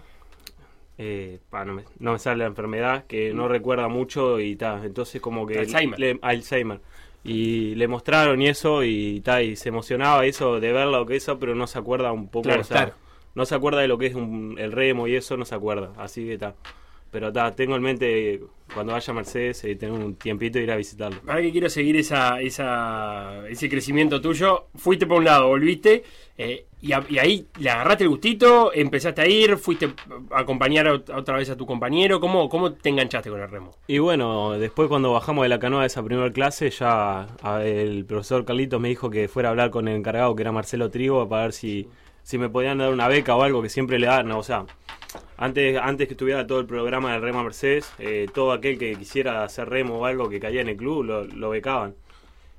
Eh, pa, no, me, no me sale la enfermedad, que no recuerda mucho y tal, entonces como que Alzheimer. Le, Alzheimer y le mostraron y eso y tal, y se emocionaba eso de verlo que eso, pero no se acuerda un poco, claro, o sea, claro. no se acuerda de lo que es un, el remo y eso, no se acuerda, así que tal. Pero ta, tengo en mente cuando vaya a Mercedes eh, tener un tiempito e ir a visitarlo. Ahora que quiero seguir esa, esa, ese crecimiento tuyo, fuiste por un lado, volviste, eh, y, a, y ahí le agarraste el gustito, empezaste a ir, fuiste a acompañar a, a otra vez a tu compañero. ¿Cómo, cómo te enganchaste con el remo? Y bueno, después cuando bajamos de la canoa de esa primera clase, ya a, el profesor Carlitos me dijo que fuera a hablar con el encargado, que era Marcelo Trigo, para ver si, si me podían dar una beca o algo, que siempre le dan, o sea... Antes, antes que estuviera todo el programa de Rema Mercedes, eh, todo aquel que quisiera hacer remo o algo que caía en el club, lo, lo becaban.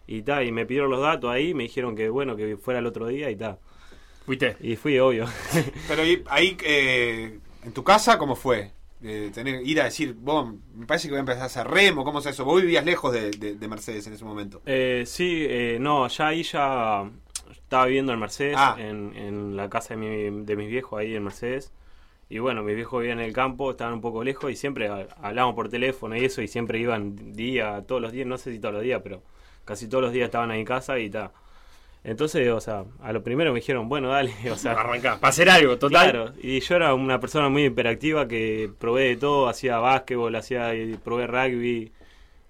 Y ta, y me pidieron los datos ahí, me dijeron que bueno, que fuera el otro día y ta. ¿Fuiste? Y fui, obvio. Pero y, ahí, eh, ¿en tu casa cómo fue? Eh, tener, ir a decir, vos, me parece que voy a empezar a hacer remo, ¿cómo es eso? ¿Vos vivías lejos de, de, de Mercedes en ese momento? Eh, sí, eh, no, ya ahí ya estaba viviendo en Mercedes, ah. en, en la casa de, mi, de mis viejos ahí en Mercedes. Y bueno, mis viejos vivían en el campo, estaban un poco lejos y siempre hablábamos por teléfono y eso, y siempre iban día, todos los días, no sé si todos los días, pero casi todos los días estaban ahí en casa y tal. Entonces, o sea, a lo primero me dijeron, bueno, dale, o sea... Arrancá, para hacer algo, total. Claro, y yo era una persona muy hiperactiva que probé de todo, hacía básquetbol, hacía, probé rugby,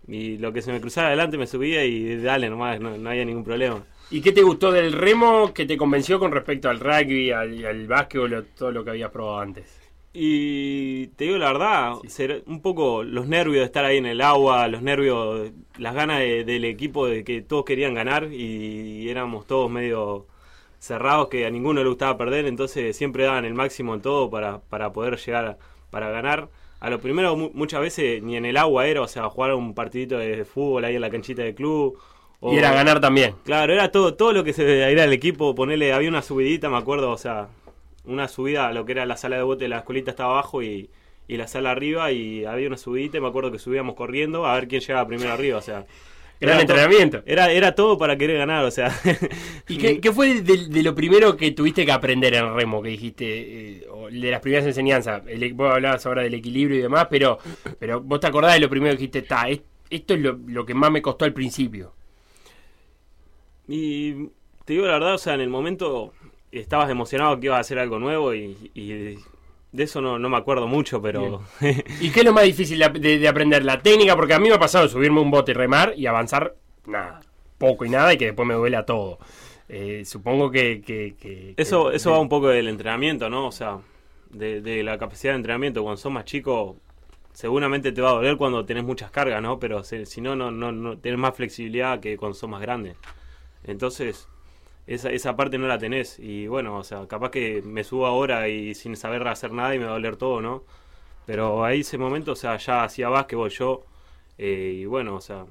y lo que se me cruzaba adelante me subía y dale nomás, no, no había ningún problema. ¿Y qué te gustó del remo que te convenció con respecto al rugby, al, al básquetbol, a todo lo que habías probado antes? Y te digo la verdad, sí. un poco los nervios de estar ahí en el agua, los nervios, las ganas de, del equipo de que todos querían ganar y, y éramos todos medio cerrados, que a ninguno le gustaba perder, entonces siempre daban el máximo en todo para, para poder llegar, a, para ganar. A lo primero mu- muchas veces ni en el agua era, o sea, jugar un partidito de fútbol ahí en la canchita del club... O, y era ganar también. Claro, era todo todo lo que se era el equipo, ponerle, había una subidita, me acuerdo, o sea, una subida a lo que era la sala de bote de la escuelita estaba abajo y, y la sala arriba y había una subidita, y me acuerdo que subíamos corriendo a ver quién llegaba primero arriba, o sea. Gran entrenamiento. To- era, era todo para querer ganar, o sea. ¿Y qué, qué fue de, de lo primero que tuviste que aprender en remo, que dijiste, eh, de las primeras enseñanzas? El, vos hablabas ahora del equilibrio y demás, pero, pero vos te acordás de lo primero que dijiste, está, es, esto es lo, lo que más me costó al principio. Y te digo la verdad, o sea, en el momento estabas emocionado que ibas a hacer algo nuevo y, y de eso no, no me acuerdo mucho, pero... ¿Y qué es lo más difícil de, de, de aprender? La técnica, porque a mí me ha pasado subirme un bote y remar y avanzar nada, poco y nada y que después me duela todo. Eh, supongo que... que, que eso que, eso de... va un poco del entrenamiento, ¿no? O sea, de, de la capacidad de entrenamiento. Cuando sos más chico, seguramente te va a doler cuando tenés muchas cargas, ¿no? Pero si, si no, no, no, no tenés más flexibilidad que cuando sos más grande. Entonces, esa esa parte no la tenés. Y bueno, o sea, capaz que me subo ahora y sin saber hacer nada y me va a doler todo, ¿no? Pero ahí ese momento, o sea, ya hacía básquetbol yo, eh, y bueno, o sea,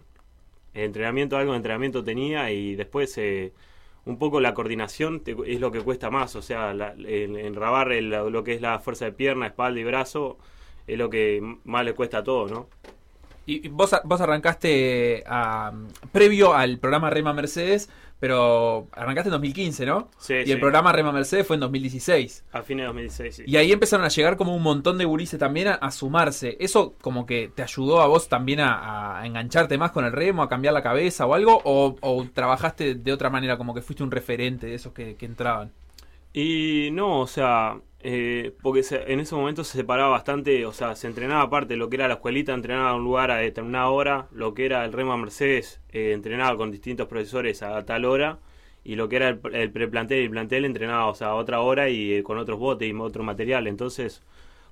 entrenamiento, algo de entrenamiento tenía, y después eh, un poco la coordinación te, es lo que cuesta más, o sea, la, el, enrabar el, lo que es la fuerza de pierna, espalda y brazo es lo que más le cuesta a todo, ¿no? Y, y vos, vos arrancaste a, previo al programa Rema Mercedes, pero arrancaste en dos mil quince, ¿no? Sí, y sí. El programa Rema Mercedes fue en dos mil dieciséis. A fines de dos mil dieciséis, sí. Y ahí empezaron a llegar como un montón de gurises también a, a sumarse. ¿Eso como que te ayudó a vos también a, a engancharte más con el remo, a cambiar la cabeza o algo? ¿O, o trabajaste de otra manera, como que fuiste un referente de esos que, que entraban? Y no, o sea... Eh, porque se, en ese momento se separaba bastante, o sea, se entrenaba aparte, lo que era la escuelita entrenaba a un lugar a determinada hora, lo que era el Rema Mercedes eh, entrenaba con distintos profesores a tal hora, y lo que era el, el preplantel y el plantel entrenaba, o sea, a otra hora y eh, con otros botes y otro material. Entonces,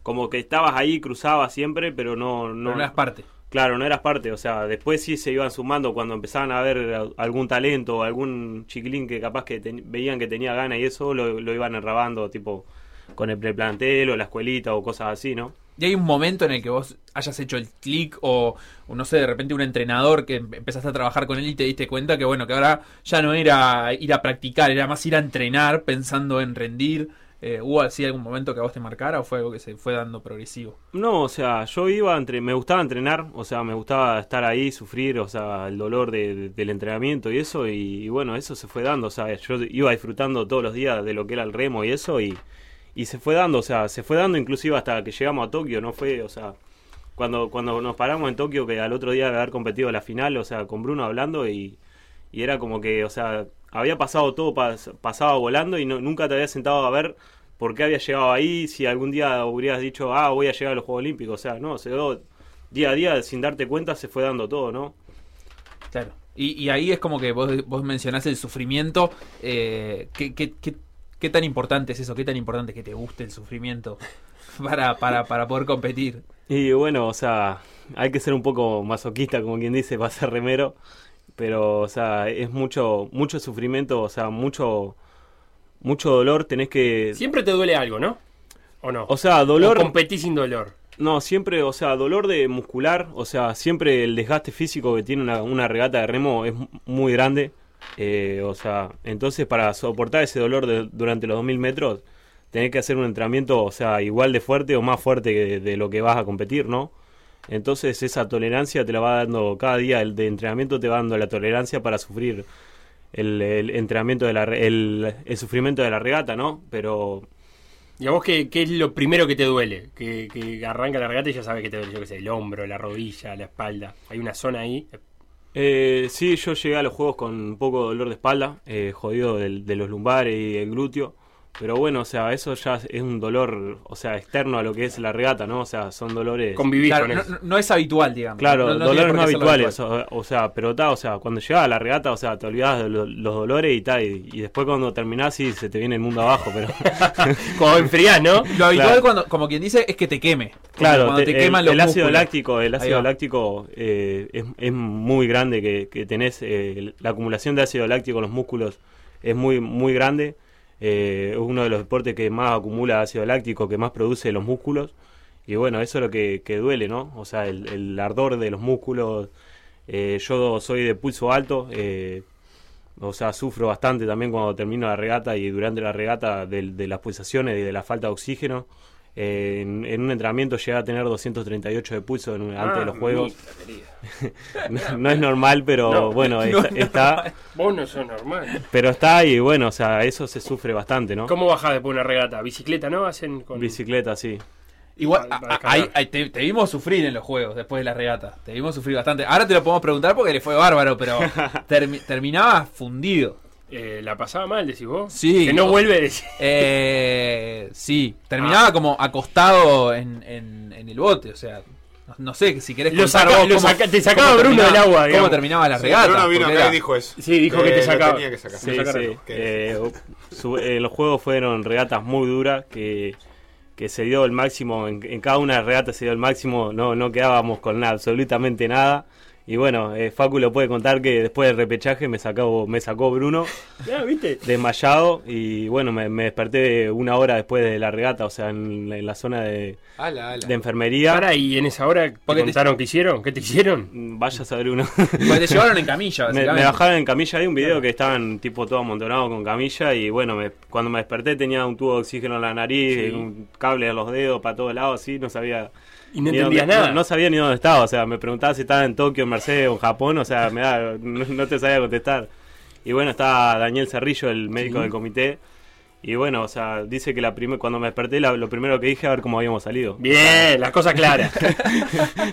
como que estabas ahí, cruzabas siempre, pero no, no, pero no eras parte. Claro, no eras parte, o sea, después sí se iban sumando cuando empezaban a ver algún talento o algún chiquilín que capaz que ten, veían que tenía ganas y eso lo, lo iban enrabando, tipo... con el preplantel o la escuelita o cosas así, ¿no? ¿Y hay un momento en el que vos hayas hecho el clic o, o no sé, de repente un entrenador que empezaste a trabajar con él y te diste cuenta que bueno, que ahora ya no era ir a practicar, era más ir a entrenar pensando en rendir? Eh, ¿Hubo así algún momento que a vos te marcara o fue algo que se fue dando progresivo? No, o sea, yo iba, entre, me gustaba entrenar, o sea, me gustaba estar ahí, sufrir, o sea, el dolor de, de, del entrenamiento y eso, y, y bueno, eso se fue dando, o sea, yo iba disfrutando todos los días de lo que era el remo y eso, y... Y se fue dando, o sea, se fue dando inclusive hasta que llegamos a Tokio, no fue, o sea, cuando cuando nos paramos en Tokio, que al otro día de haber competido la final, o sea, con Bruno hablando y, y era como que, o sea, había pasado todo, pas, pasaba volando y no, nunca te había sentado a ver por qué había llegado ahí, si algún día hubieras dicho, ah, voy a llegar a los Juegos Olímpicos, o sea, no, se dio día a día, sin darte cuenta, se fue dando todo, ¿no? Claro, y, y ahí es como que vos, vos mencionás el sufrimiento, eh, que... que, que ¿qué tan importante es eso? ¿Qué tan importante es que te guste el sufrimiento para, para, para poder competir? Y bueno, o sea, hay que ser un poco masoquista, como quien dice, para ser remero. Pero, o sea, es mucho mucho sufrimiento, o sea, mucho mucho dolor. Tenés que... Siempre te duele algo, ¿no? ¿O no? O sea, dolor... No competís sin dolor. No, siempre, o sea, dolor de muscular. O sea, siempre el desgaste físico que tiene una, una regata de remo es muy grande. Eh, o sea, entonces para soportar ese dolor de, durante los dos mil metros tenés que hacer un entrenamiento, o sea, igual de fuerte o más fuerte de, de lo que vas a competir, ¿no? Entonces esa tolerancia te la va dando cada día, el de entrenamiento te va dando la tolerancia para sufrir el, el entrenamiento de la, el, el sufrimiento de la regata, ¿no? Pero ¿y a vos qué, qué es lo primero que te duele? Que, que arranca la regata y ya sabes que te duele, yo qué sé, el hombro, la rodilla, la espalda. Hay una zona ahí. Eh, sí, yo llegué a los juegos con un poco de dolor de espalda, eh, jodido de, de los lumbares y el glúteo, pero bueno, o sea, eso ya es un dolor, o sea, externo a lo que es la regata, ¿no? O sea, son dolores... Convivir claro, con no, eso. No es habitual, digamos. Claro, no, no dolores no habituales, habitual. o, o sea, pero ta, o sea, cuando llegás a la regata, o sea, te olvidás de lo, los dolores y ta, y, y después cuando terminás sí se te viene el mundo abajo, pero... Como enfriás, ¿no? Lo habitual, claro. Cuando, como quien dice, es que te queme. Claro, cuando te, te queman el, los el ácido músculos. láctico, el ácido láctico eh, es, es muy grande que, que tenés, eh, la acumulación de ácido láctico en los músculos es muy muy grande, eh, es uno de los deportes que más acumula ácido láctico, que más produce los músculos, y bueno, eso es lo que, que duele, ¿no? O sea, el, el ardor de los músculos, eh, yo soy de pulso alto, eh, o sea, sufro bastante también cuando termino la regata y durante la regata de, de las pulsaciones y de la falta de oxígeno. Eh, en, en un entrenamiento llega a tener doscientos treinta y ocho de pulso en, ah, antes de los juegos. no, no es normal, pero no, bueno, no, es, no, está. Vos no sos normal. Pero está y bueno, o sea, eso se sufre bastante, ¿no? ¿Cómo bajás después de una regata? ¿Bicicleta, no? Hacen con... Bicicleta, sí. Igual, a, a, a, te, te vimos sufrir en los juegos después de la regata. Te vimos sufrir bastante. Ahora te lo podemos preguntar porque le fue bárbaro, pero termi- terminabas fundido. Eh, ¿La pasaba mal, decís vos? Sí. Que no vuelve a decir. Eh, sí. Terminaba ah. como acostado en, en, en el bote, o sea, no, no sé si querés contar vos cómo, saca, te sacaba Bruno del agua, digamos. ¿Cómo terminaba la regata? Bruno vino acá y dijo eso. Sí, dijo eh, que te sacaba. Tenía que sacar. Sí, sí. Eh, su, eh, los juegos fueron regatas muy duras, que, que se dio el máximo, en, en cada una de las regatas se dio el máximo, no, no quedábamos con nada, absolutamente nada. Y bueno, eh, Facu lo puede contar que después del repechaje me sacó, me sacó Bruno, ¿Ya, viste? desmayado, y bueno, me, me desperté una hora después de la regata, o sea, en, en la zona de, ala, ala. de enfermería. Para, ¿y en esa hora te contaron te... qué hicieron? ¿Qué te hicieron? Vaya a saber uno. Pues te llevaron en camilla, básicamente. Me, me bajaron en camilla, hay un video claro. que estaban tipo todo amontonado con camilla, y bueno, me, cuando me desperté tenía un tubo de oxígeno en la nariz, sí. un cable a los dedos para todos lados, así, no sabía... Y no entendías nada. No, no sabía ni dónde estaba, o sea, me preguntaba si estaba en Tokio, en Mercedes o en Japón, o sea, me da, no, no te sabía contestar. Y bueno, está Daniel Cerrillo, el médico sí. del comité, y bueno, o sea, dice que la primer, cuando me desperté, la, lo primero que dije, a ver cómo habíamos salido. Bien, las cosas claras.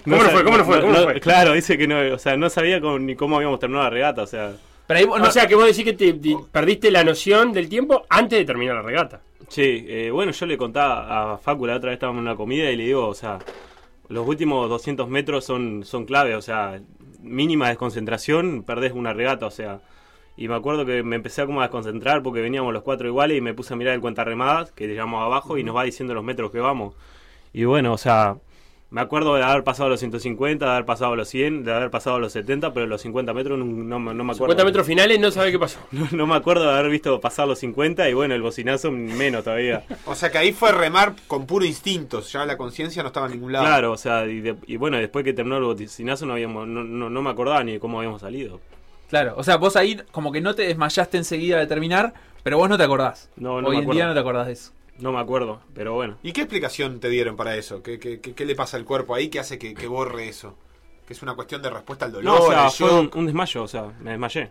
¿Cómo no fue? ¿Cómo no fue? ¿Cómo no, fue? Claro, dice que no, o sea, no sabía cómo, ni cómo habíamos terminado la regata, o sea... Pero ahí, o ah, sea, que vos decís que te, te perdiste la noción del tiempo antes de terminar la regata. Sí, eh, bueno, yo le contaba a Facu, la otra vez estábamos en una comida y le digo, o sea, los últimos doscientos metros son, son clave, o sea, mínima desconcentración, perdés una regata, o sea. Y me acuerdo que me empecé a como a desconcentrar porque veníamos los cuatro iguales y me puse a mirar el cuentarremadas, que llegamos abajo uh-huh. y nos va diciendo los metros que vamos. Y bueno, o sea... Me acuerdo de haber pasado los ciento cincuenta, de haber pasado los cien, de haber pasado los setenta, pero los cincuenta metros no, no, no me acuerdo. cincuenta metros finales no sabe qué pasó. No, no me acuerdo de haber visto pasar los cincuenta y bueno, el bocinazo menos todavía. O sea que ahí fue remar con puro instinto, ya la conciencia no estaba en ningún lado. Claro, o sea, y, de, y bueno, después que terminó el bocinazo no, habíamos, no, no, no me acordaba ni cómo habíamos salido. Claro, o sea, vos ahí como que no te desmayaste enseguida de terminar, pero vos no te acordás. No, no Hoy me en día no te acordás de eso. No me acuerdo, pero bueno. ¿Y qué explicación te dieron para eso? ¿Qué, qué, qué, qué le pasa al cuerpo ahí que hace que, que borre eso? ¿Que es una cuestión de respuesta al dolor? No, o sea, fue un, un desmayo, o sea, me desmayé.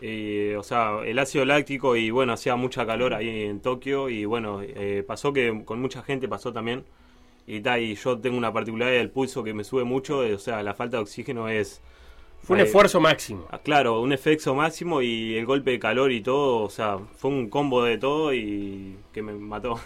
Y, o sea, el ácido láctico y bueno, hacía mucha calor ahí en Tokio y bueno, eh, pasó que con mucha gente pasó también. Y, ta, y yo tengo una particularidad del pulso que me sube mucho, eh, o sea, la falta de oxígeno es... Fue un eh, esfuerzo máximo. Claro, un esfuerzo máximo y el golpe de calor y todo, o sea, fue un combo de todo y que me mató.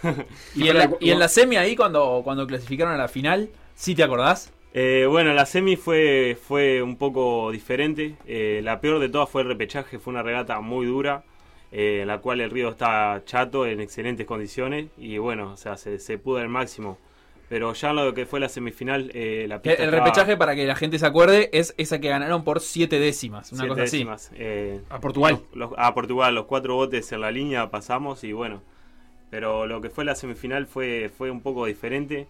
¿Y, en, la, y en la semi ahí cuando, cuando clasificaron a la final, sí te acordás? Eh, bueno, la semi fue, fue un poco diferente. Eh, la peor de todas fue el repechaje, fue una regata muy dura, eh, en la cual el río está chato, en excelentes condiciones y bueno, o sea, se, se pudo al máximo. Pero ya lo que fue la semifinal, eh, la pista El estaba... repechaje, para que la gente se acuerde, es esa que ganaron por siete décimas, una siete cosa décimas, así. Eh, a Portugal. Los, los, a Portugal, los cuatro botes en la línea pasamos y bueno. Pero lo que fue la semifinal fue, fue un poco diferente.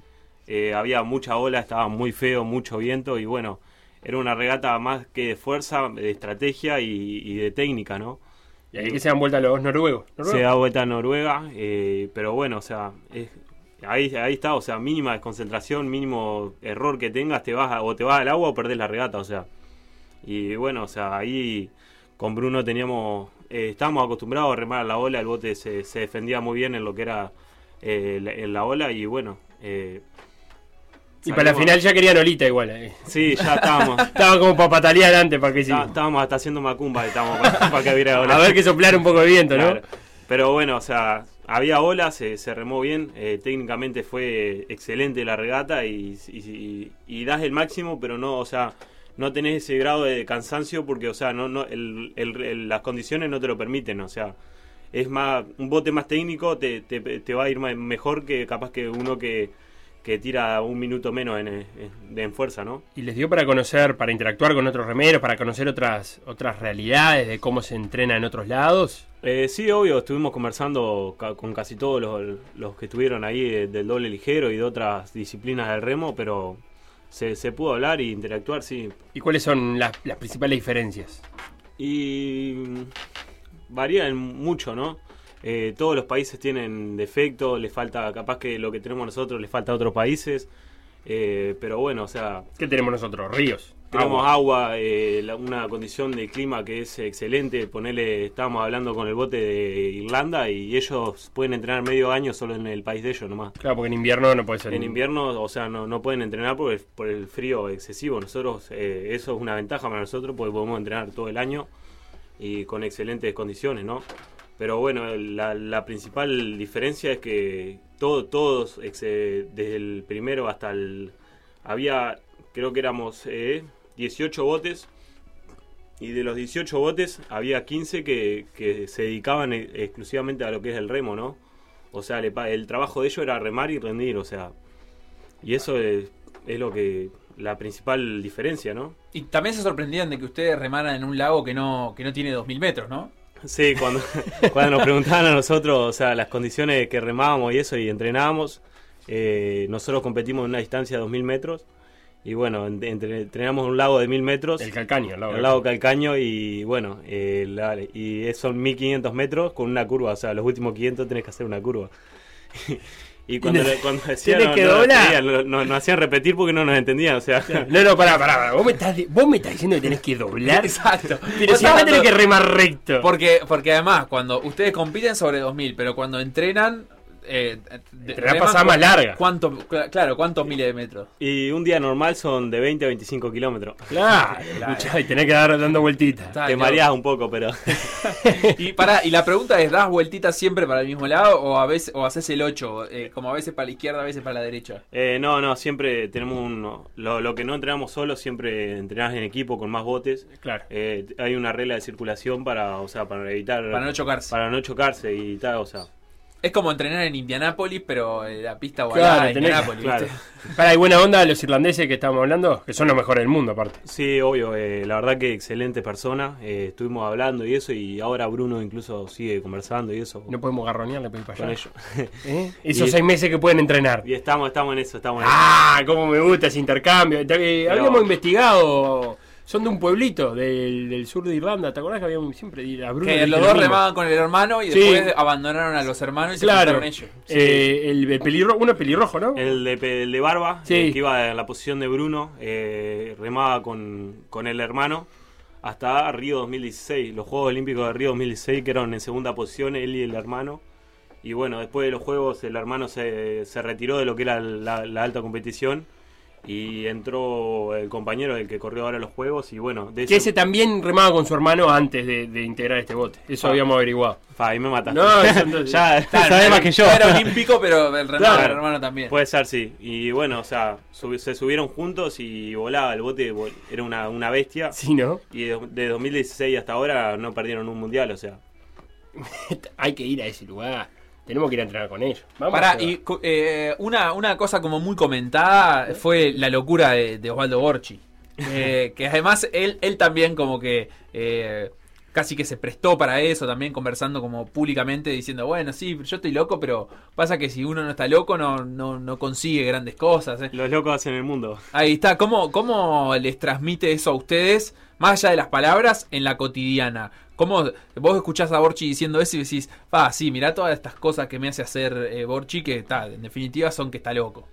Eh, había mucha ola, estaba muy feo, mucho viento y bueno, era una regata más que de fuerza, de estrategia y, y de técnica, ¿no? Y ahí que se dan vuelta los noruegos. ¿Noruega? Se da vuelta Noruega, eh, pero bueno, o sea... es Ahí, ahí está, o sea, mínima desconcentración, mínimo error que tengas, te vas a, o te vas al agua o perdés la regata, o sea. Y bueno, o sea, ahí con Bruno teníamos, eh, estábamos acostumbrados a remar a la ola, el bote se, se defendía muy bien en lo que era eh, la, en la ola y bueno... Eh, y para la final ya querían olita igual. Eh. Sí, ya estábamos. Estábamos como para patalear antes, para que hicimos. Estábamos hasta haciendo macumba, estábamos para, para que hubiera ola. A ver que soplar un poco de viento, ¿no? Claro. Pero bueno, o sea... Había olas, se, se remó bien, eh, técnicamente fue excelente la regata y, y, y, y das el máximo, pero no, o sea, no tenés ese grado de cansancio porque, o sea, no, no, el, el, el, las condiciones no te lo permiten, o sea, es más, un bote más técnico te, te, te va a ir más, mejor que capaz que uno que, que tira un minuto menos en, en, en fuerza, ¿no? Y les dio para conocer, para interactuar con otros remeros, para conocer otras, otras realidades de cómo se entrena en otros lados. Eh, sí, obvio, estuvimos conversando ca- con casi todos los, los que estuvieron ahí de, del doble ligero y de otras disciplinas del remo, pero se, se pudo hablar e interactuar, sí. ¿Y cuáles son las, las principales diferencias? Y varían mucho, ¿no? Eh, todos los países tienen defectos, les falta capaz que lo que tenemos nosotros les falta a otros países, eh, pero bueno, o sea... ¿Qué tenemos nosotros? Ríos. Tenemos agua, eh, la, una condición de clima que es excelente. Ponele, estábamos hablando con el bote de Irlanda y ellos pueden entrenar medio año solo en el país de ellos nomás. Claro, porque en invierno no puede ser. En invierno, o sea, no, no pueden entrenar por el, por el frío excesivo. Nosotros, eh, eso es una ventaja para nosotros porque podemos entrenar todo el año y con excelentes condiciones, ¿no? Pero bueno, la, la principal diferencia es que todo, todos, exe, desde el primero hasta el... Había, creo que éramos... Eh, dieciocho botes y de los dieciocho botes había quince que, que se dedicaban e- exclusivamente a lo que es el remo, ¿no? O sea, le pa- el trabajo de ellos era remar y rendir, o sea, y eso es, es lo que la principal diferencia, ¿no? Y también se sorprendían de que ustedes remaran en un lago que no, que no tiene dos mil metros, ¿no? Sí, cuando, cuando nos preguntaban a nosotros, o sea, las condiciones que remábamos y eso, y entrenábamos, eh, nosotros competimos en una distancia de dos mil metros, y bueno, entre, entrenamos un lago de mil metros. El Calcaño. El lago, el lago Calcaño, y bueno, eh, la, y son mil quinientos metros con una curva, o sea, los últimos quinientos tenés que hacer una curva. Y cuando, no, cuando decían, no, que no, no, no hacían repetir porque no nos entendían, o sea. No, no, pará, pará, pará. Vos me estás, vos me estás diciendo que tenés que doblar. Exacto. Pero si acá tenés que remar recto. Porque, porque además, cuando ustedes compiten sobre dos mil, pero cuando entrenan, eh, entrenan pasada más larga. ¿Cuánto, claro, cuántos miles de metros? Y un día normal son de veinte a veinticinco kilómetros. Claro, claro. Y tenés que dar dando vueltitas. Te claro. mareás un poco, pero. Y para, y la pregunta es, ¿das vueltitas siempre para el mismo lado o a veces o haces el ocho, eh, como a veces para la izquierda, a veces para la derecha? Eh, no, no, siempre tenemos un lo, lo que no entrenamos solo, siempre entrenás en equipo con más botes. Claro. Eh, hay una regla de circulación para, o sea, para evitar para no chocarse. Para no chocarse y tal, o sea, es como entrenar en Indianápolis, pero la pista ovalada claro, en Indianápolis. Claro. Para, y buena onda los irlandeses que estábamos hablando, que son los mejores del mundo aparte. Sí, obvio, eh, la verdad que excelentes personas, eh, estuvimos hablando y eso, y ahora Bruno incluso sigue conversando y eso. No podemos garronearle para ir para allá. ¿Eh? Esos y, seis meses que pueden entrenar. Y estamos, estamos en eso, estamos en ah, eso. Ah, cómo me gusta ese intercambio. Eh, habíamos investigado. Son de un pueblito del, del sur de Irlanda, ¿te acordás que había siempre a Bruno? Que los dos remaban con el hermano y después sí. abandonaron a los hermanos y claro. se pusieron ellos. Eh, sí. el, el pelirro, uno pelirrojo, ¿no? El de, el de barba, sí. el que iba en la posición de Bruno, eh, remaba con, con el hermano hasta Río dos mil dieciséis, los Juegos Olímpicos de Río dos mil dieciséis, que eran en segunda posición él y el hermano. Y bueno, después de los Juegos el hermano se, se retiró de lo que era la, la alta competición. Y entró el compañero del que corrió ahora los juegos y bueno... De que ese... ese también remaba con su hermano antes de, de integrar este bote. Eso ah, habíamos averiguado. Fa, ahí me mataste. No, eso no ya claro, sabés más que yo. Era olímpico, pero el remaba claro. el hermano también. Puede ser, sí. Y bueno, o sea, sub, se subieron juntos y volaba el bote. Vol, era una, una bestia. Sí, ¿no? Y de, de dos mil dieciséis hasta ahora no perdieron un mundial, o sea... Hay que ir a ese lugar. Tenemos que ir a entrenar con ellos. Vamos. Pará, y eh, una, una cosa como muy comentada fue la locura de, de Osvaldo Borchi. Eh, que además él, él también como que eh, casi que se prestó para eso, también conversando como públicamente diciendo, bueno, sí, yo estoy loco, pero pasa que si uno no está loco no, no, no consigue grandes cosas. ¿Eh? Los locos hacen el mundo. Ahí está. ¿Cómo, cómo les transmite eso a ustedes, más allá de las palabras, en la cotidiana? ¿Cómo vos escuchás a Borchi diciendo eso y decís, ah, sí, mirá todas estas cosas que me hace hacer eh, Borchi, que está, en definitiva son que está loco?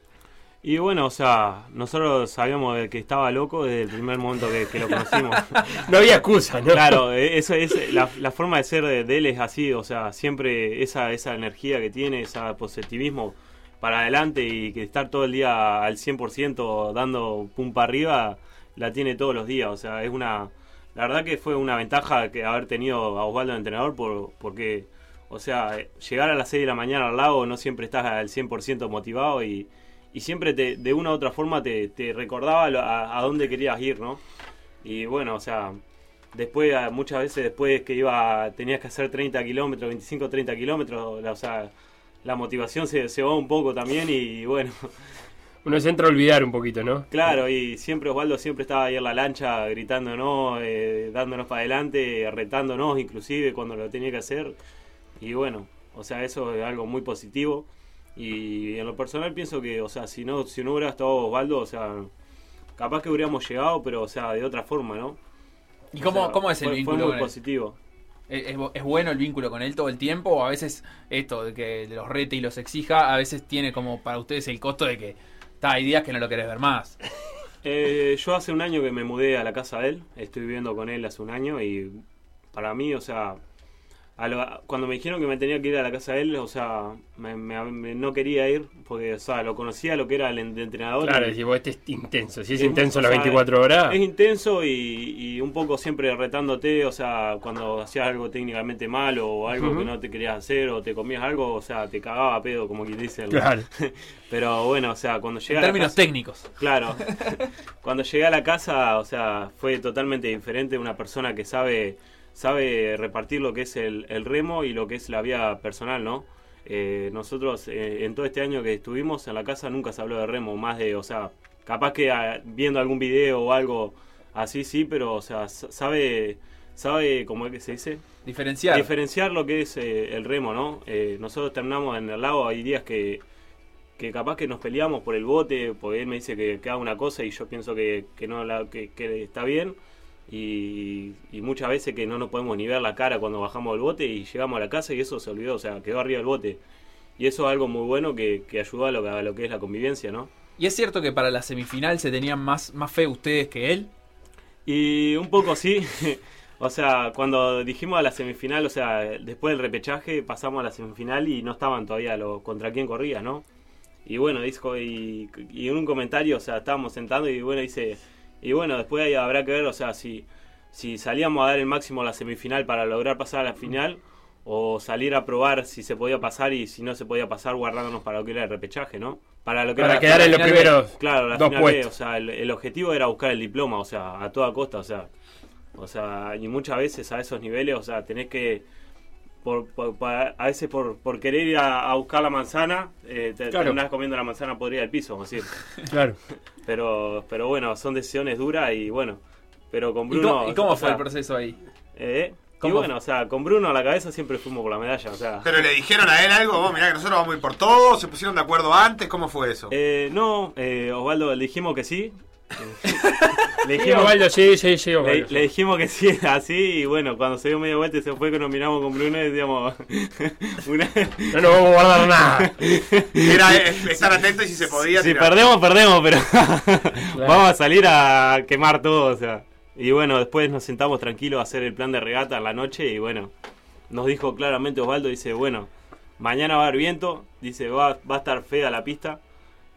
Y bueno, o sea, nosotros sabíamos que estaba loco desde el primer momento que, que lo conocimos. No había excusa, ¿no? Claro, eso es la, la forma de ser de, de él es así, o sea, siempre esa, esa energía que tiene, ese positivismo para adelante y que estar todo el día al cien por ciento dando pum para arriba, la tiene todos los días, o sea, es una... La verdad que fue una ventaja que haber tenido a Osvaldo de entrenador por, porque, o sea, llegar a las seis de la mañana al lago no siempre estás al cien por ciento motivado y, y siempre te, de una u otra forma te, te recordaba a, a dónde querías ir, ¿no? Y bueno, o sea, después muchas veces después que iba tenías que hacer treinta kilómetros, veinticinco a treinta kilómetros, o sea, la motivación se, se va un poco también y bueno... Uno se entra a olvidar un poquito, ¿no? Claro, y siempre Osvaldo siempre estaba ahí en la lancha gritándonos, eh, dándonos para adelante, retándonos inclusive cuando lo tenía que hacer. Y bueno, o sea, eso es algo muy positivo. Y en lo personal pienso que, o sea, si no, si no hubiera estado Osvaldo, o sea, capaz que hubiéramos llegado, pero, o sea, de otra forma, ¿no? ¿Y cómo, o sea, cómo es el fue, vínculo? Fue muy positivo. ¿Es, ¿Es bueno el vínculo con él todo el tiempo? ¿O a veces esto de que los rete y los exija, a veces tiene como para ustedes el costo de que... Está, hay días que no lo querés ver más. Eh, yo hace un año que me mudé a la casa de él. Estoy viviendo con él hace un año y para mí, o sea, a lo, cuando me dijeron que me tenía que ir a la casa de él, o sea, me, me, me, no quería ir porque, o sea, lo conocía lo que era el entrenador. Claro, y, tipo, este es intenso. Si es, es intenso las veinticuatro horas. Es intenso y, y un poco siempre retándote, o sea, cuando hacías algo técnicamente malo o algo uh-huh. que no te querías hacer o te comías algo, o sea, te cagaba a pedo, como quien dice. Claro. Pero bueno, o sea, cuando llegué en términos a la casa, técnicos. Claro. Cuando llegué a la casa, o sea, fue totalmente diferente, una persona que sabe... sabe repartir lo que es el, el remo y lo que es la vía personal, ¿no? Eh, nosotros eh, en todo este año que estuvimos en la casa nunca se habló de remo, más de, o sea, Capaz que a, viendo algún video o algo así, sí, pero, o sea, sabe, sabe cómo es que se dice. Diferenciar. Diferenciar lo que es eh, el remo, ¿no? Eh, nosotros terminamos en el lago, hay días que, que capaz que nos peleamos por el bote, porque él me dice que, que haga una cosa y yo pienso que, que, no la, que, que está bien. Y, y muchas veces que no nos podemos ni ver la cara cuando bajamos del bote y llegamos a la casa y eso se olvidó, o sea, quedó arriba del bote. Y eso es algo muy bueno que, que ayudó a lo, a lo que es la convivencia, ¿no? ¿Y es cierto que para la semifinal se tenían más, más fe ustedes que él? Y un poco sí. O sea, cuando dijimos a la semifinal, o sea, después del repechaje pasamos a la semifinal y no estaban todavía los contra quién corría, ¿no? Y bueno, dijo, y, y en un comentario, o sea, estábamos sentando y bueno, dice... Y bueno, después ahí habrá que ver, o sea, si, si salíamos a dar el máximo a la semifinal para lograr pasar a la final, o salir a probar si se podía pasar y si no se podía pasar, guardándonos para lo que era el repechaje, ¿no? Para, lo que para era quedar en los primeros. Claro, la final B, o sea, el, el objetivo era buscar el diploma, o sea, a toda costa, o sea, o sea, y muchas veces a esos niveles, o sea, tenés que, por, por, a veces por, por querer ir a, a buscar la manzana, eh, te, claro. terminás comiendo la manzana podrida del piso, vamos a decir. Claro. Pero, pero bueno, son decisiones duras y bueno, pero con Bruno... ¿Y cómo, y cómo o sea, fue el proceso ahí? Eh, y bueno, o sea, con Bruno a la cabeza siempre fuimos por la medalla, o sea... ¿Pero le dijeron a él algo? Vos mirá que nosotros vamos a ir por todo, ¿se pusieron de acuerdo antes? ¿Cómo fue eso? Eh, no, eh, Osvaldo, le dijimos que sí. Le dijimos, Osvaldo, sí, sí, sí, Osvaldo. Le, le dijimos que sí, así, y bueno, cuando se dio media vuelta y se fue que nos miramos con Bruno y decíamos... una... No nos vamos a guardar nada. Era estar atentos y si se podía... Si tirar. perdemos, perdemos, pero claro. Vamos a salir a quemar todo, o sea... Y bueno, después nos sentamos tranquilos a hacer el plan de regata en la noche y bueno, nos dijo claramente Osvaldo, dice, bueno, mañana va a haber viento, dice, va, va a estar fea la pista,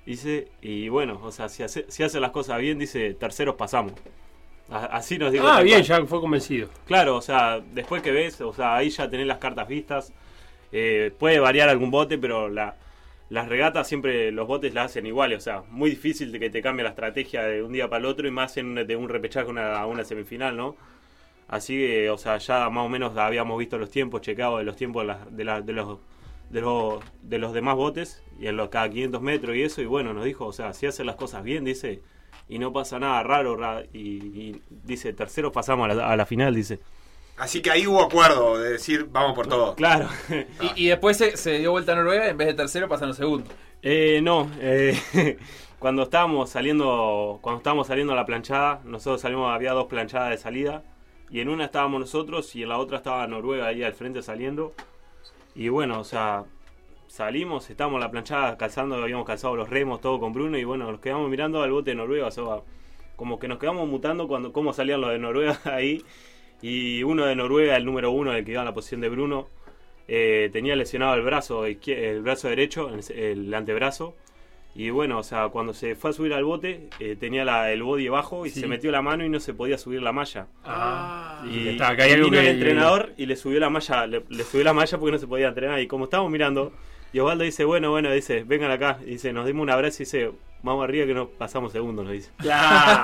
dice, y bueno, o sea, si hace, si hace las cosas bien, dice, terceros pasamos. A, así nos dijo. Ah, bien, cual. Ya fue convencido. Claro, o sea, después que ves, o sea, ahí ya tenés las cartas vistas, eh, puede variar algún bote, pero la... Las regatas siempre los botes las hacen iguales, o sea, muy difícil de que te cambie la estrategia de un día para el otro y más en un, de un repechaje a una, una semifinal, ¿no? Así que, o sea, ya más o menos habíamos visto los tiempos, checado de los tiempos de, la, de, la, de, los, de, los, de los demás botes y en los cada quinientos metros y eso, y bueno, nos dijo, o sea, si hacen las cosas bien, dice, y no pasa nada raro, raro y, y dice, terceros pasamos a la, a la final, dice. Así que ahí hubo acuerdo de decir, vamos por todo. Claro. Y, y después se, se dio vuelta a Noruega, en vez de tercero pasan los segundos. Eh, no, eh, cuando estábamos saliendo cuando estábamos saliendo a la planchada, nosotros salimos, había dos planchadas de salida, y en una estábamos nosotros y en la otra estaba Noruega ahí al frente saliendo. Y bueno, o sea, salimos, estábamos en la planchada calzando, habíamos calzado los remos, todo con Bruno, y bueno, nos quedamos mirando al bote de Noruega, o sea, como que nos quedamos mutando cuando cómo salían los de Noruega ahí. Y uno de Noruega, el número uno, el que iba en la posición de Bruno, eh, tenía lesionado el brazo el brazo derecho, el antebrazo. Y bueno, o sea, cuando se fue a subir al bote, eh, tenía la, el body bajo y sí. se metió la mano y no se podía subir la malla. Ah, y está, que vino que... el entrenador y le subió la malla, le, le subió la malla porque no se podía entrenar. Y como estábamos mirando, y Osvaldo dice, bueno, bueno, dice, vengan acá, y dice, nos dimos un abrazo y dice... Vamos arriba que nos pasamos segundos, nos dice. Claro.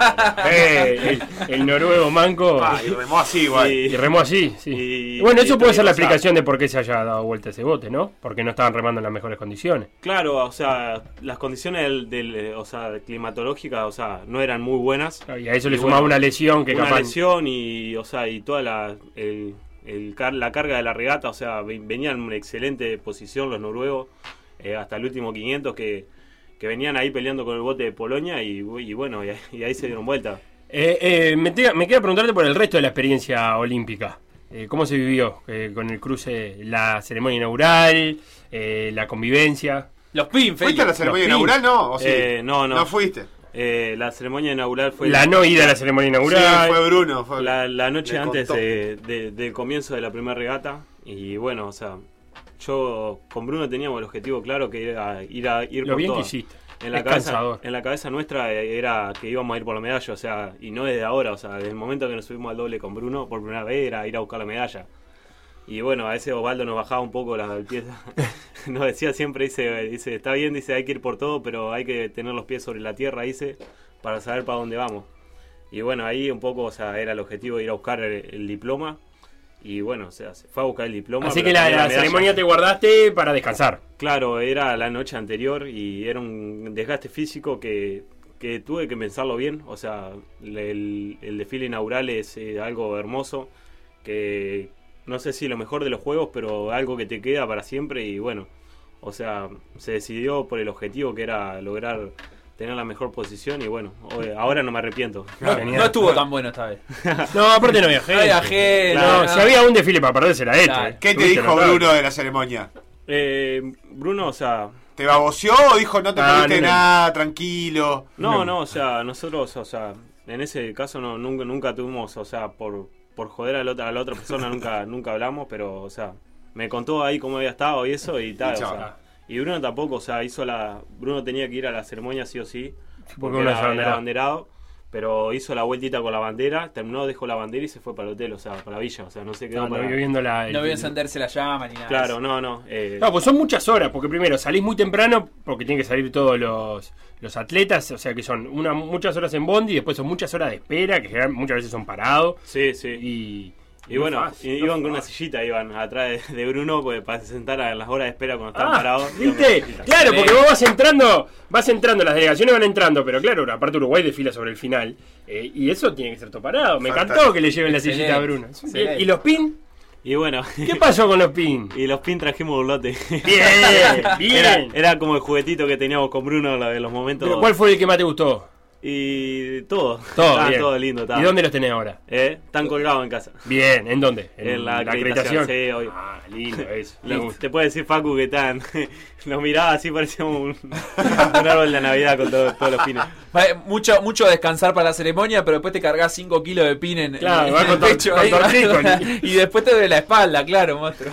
eh, el, el noruego manco. Ah, y remó así, igual. Y, y remó así, sí. Y, y bueno, eso y puede ser la explicación de por qué se haya dado vuelta ese bote, ¿no? Porque no estaban remando en las mejores condiciones. Claro, o sea, las condiciones del, del, o sea, climatológicas, o sea, no eran muy buenas. Y a eso y le sumaba bueno, una lesión que una capaz. Una lesión y, o sea, y toda la, el, el, la carga de la regata, o sea, venían en una excelente posición los noruegos, eh, hasta el último quinientos que. Que venían ahí peleando con el bote de Polonia y, y bueno, y, y ahí se dieron vuelta. Eh, eh, me, te, me queda preguntarte por el resto de la experiencia olímpica. Eh, ¿Cómo se vivió eh, con el cruce, la ceremonia inaugural, eh, la convivencia? Los pin, ¿Fuiste Feli? a la ceremonia Los inaugural, pin. no? ¿O sí? eh, no, no. ¿No fuiste? Eh, la ceremonia inaugural fue... La el... no ida a la ceremonia inaugural. Sí, fue Bruno. Fue... La, la noche Le antes de, de, del comienzo de la primera regata. Y bueno, o sea... Yo con Bruno teníamos el objetivo claro que era ir a ir Lo por bien todo. Que hiciste. En la, cabeza, en la cabeza nuestra era que íbamos a ir por la medalla, o sea, y no desde ahora, o sea, desde el momento que nos subimos al doble con Bruno por primera vez era ir a buscar la medalla. Y bueno, a veces Osvaldo nos bajaba un poco la, el pie, nos decía siempre, dice, dice, está bien, dice, hay que ir por todo, pero hay que tener los pies sobre la tierra, dice, para saber para dónde vamos. Y bueno, ahí un poco, o sea, era el objetivo de ir a buscar el, el diploma. Y bueno, o sea, se fue a buscar el diploma. Así que la, la, la ceremonia te guardaste para descansar. Claro, era la noche anterior y era un desgaste físico que, que tuve que pensarlo bien. O sea, el, el desfile inaugural es eh, algo hermoso, que no sé si lo mejor de los juegos, pero algo que te queda para siempre. Y bueno, o sea, se decidió por el objetivo que era lograr tener la mejor posición. Y bueno, ahora no me arrepiento. No, no estuvo tan bueno esta vez. No, aparte no viajé. No viajé. No, no, si había un desfile para perderse era este. Claro. ¿Qué te dijo Bruno de la ceremonia? Eh, Bruno, o sea... ¿Te baboseó o dijo no te ah, perdiste no, no. nada, tranquilo? No, no, o sea, nosotros, o sea, en ese caso no, nunca, nunca tuvimos, o sea, por, por joder a la otra, a la otra persona nunca, nunca hablamos, pero, o sea, me contó ahí cómo había estado y eso y tal, y o sea, y Bruno tampoco, o sea, hizo la... Bruno tenía que ir a la ceremonia sí o sí, porque era, era abanderado, pero hizo la vueltita con la bandera, terminó, dejó la bandera y se fue para el hotel, o sea, para la villa, o sea, no se quedó no, para... No, viendo la, el... no vio encenderse la llama ni nada. Claro, no, no. Eh... No, pues son muchas horas, porque primero salís muy temprano, porque tienen que salir todos los, los atletas, o sea, que son una, muchas horas en bondi, y después son muchas horas de espera, que muchas veces son parados. Sí, sí. Y... Y no bueno, fácil, iban no con una sillita, iban atrás de, de Bruno pues, para sentar a las horas de espera cuando estaban ah, parados. ¿Viste? Claro, porque vos vas entrando, vas entrando, las delegaciones van entrando, pero claro, aparte Uruguay desfila sobre el final. Eh, y eso tiene que ser todo parado. Me Fantástico. encantó que le lleven la sillita a Bruno. ¿Y los pin? Y bueno. ¿Qué pasó con los pin? Y los pin trajimos un lote. Bien, bien. Era, era como el juguetito que teníamos con Bruno en los momentos. Pero ¿cuál fue el que más te gustó? Y todo, todo, está, todo lindo está. ¿Y dónde los tenés ahora? ¿Eh? Están colgados en casa. Bien, ¿en dónde? En, en la, la acreditación, acreditación. Sí, ah, lindo eso. Listo. Te puedo decir, Facu, que están... Los miraba así, parecíamos un, un árbol de Navidad con todo, todos los pines. Vale, mucho, mucho descansar para la ceremonia, pero después te cargas cinco kilos de pin en, claro, en, en el pecho. Con ahí, y después te duele la espalda, claro, monstruo.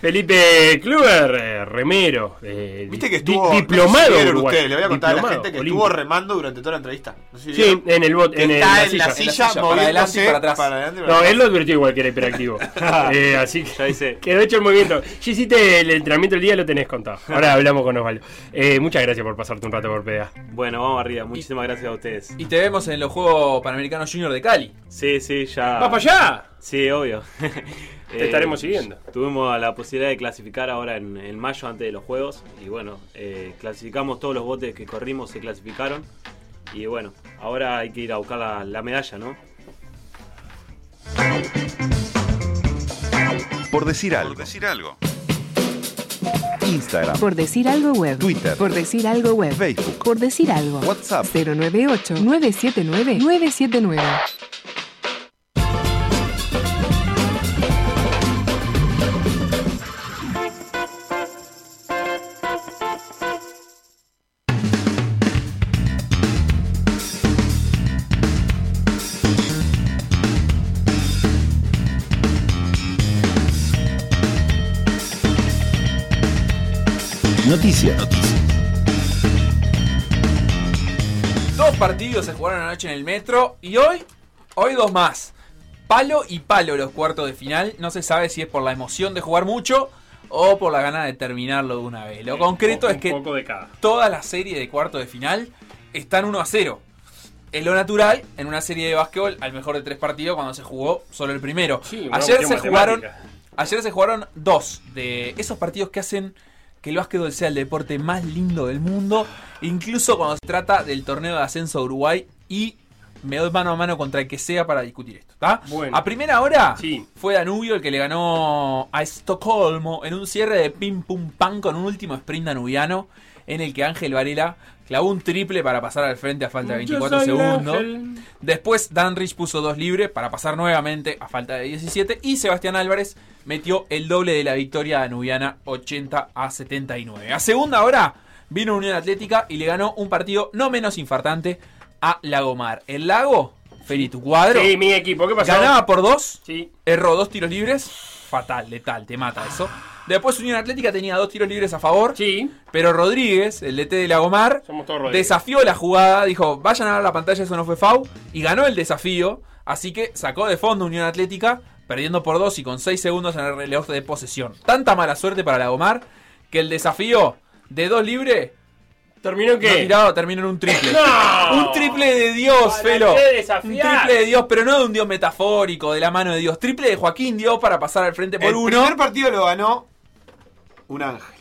Felipe Kluber, eh, remero. Eh, ¿Viste que estuvo di, diplomado? Ustedes, le voy a contar diplomado, a la gente que olímpico. Estuvo remando durante toda la entrevista. No sé si sí, en el bot, en, en, la silla, en la silla, para adelante y para atrás. Para adelante, para no, atrás. Él lo advirtió igual que era hiperactivo. eh, así que quedó hecho el movimiento. Si hiciste el entrenamiento el día, lo tenés contado. Ahora hablamos con Osvaldo. Eh, muchas gracias por pasarte un rato por P D A. Bueno, vamos arriba. Muchísimas y, gracias a ustedes. Y te vemos en los Juegos Panamericanos Junior de Cali. Sí, sí, ya. ¡Vas para allá! Sí, obvio. Te eh, estaremos siguiendo. Tuvimos la posibilidad de clasificar ahora en, en mayo antes de los juegos. Y bueno, eh, clasificamos todos los botes que corrimos, se clasificaron. Y bueno, ahora hay que ir a buscar la, la medalla, ¿no? Por decir algo. Por decir algo. Instagram. Por decir algo web. Twitter. Por decir algo web. Facebook. Por decir algo. WhatsApp. cero nueve ocho, nueve siete nueve, nueve siete nueve. Noticias. Noticias. Dos partidos se jugaron anoche en el Metro y hoy, hoy dos más. Palo y palo los cuartos de final. No se sabe si es por la emoción de jugar mucho o por la gana de terminarlo de una vez. Lo concreto es que toda la serie de cuartos de final están uno a cero. Es lo natural en una serie de básquetbol al mejor de tres partidos cuando se jugó solo el primero. Sí, ayer, se jugaron, ayer se jugaron dos de esos partidos que hacen... que el básquetbol sea el deporte más lindo del mundo, incluso cuando se trata del torneo de ascenso de Uruguay, y me doy mano a mano contra el que sea para discutir esto, ¿está? Bueno, a primera hora sí. Fue Danubio el que le ganó a Estocolmo en un cierre de pim pum pam con un último sprint danubiano en el que Ángel Varela clavó un triple para pasar al frente a falta de veinticuatro segundos. Ángel. Después Danrich puso dos libres para pasar nuevamente a falta de diecisiete. Y Sebastián Álvarez metió el doble de la victoria danubiana, ochenta a setenta y nueve. A segunda hora vino Unión Atlética y le ganó un partido no menos infartante a Lagomar. El Lago, Feli, tu cuadro. Sí, mi equipo, ¿qué pasó? Ganaba por dos, sí. Erró dos tiros libres. Fatal, letal, te mata eso. Después Unión Atlética tenía dos tiros libres a favor. Sí. Pero Rodríguez, el D T de Lagomar, desafió la jugada. Dijo, vayan a ver la pantalla, eso no fue foul. Y ganó el desafío. Así que sacó de fondo Unión Atlética, perdiendo por dos y con seis segundos en el reloj de posesión. Tanta mala suerte para Lagomar que el desafío de dos libres... ¿Terminó qué? No, tirado, terminó en un triple. ¡No! Un triple de Dios, Felo. Un triple de Dios, pero no de un Dios metafórico, de la mano de Dios. Triple de Joaquín Dios para pasar al frente por el uno. El primer partido lo ganó... un ángel.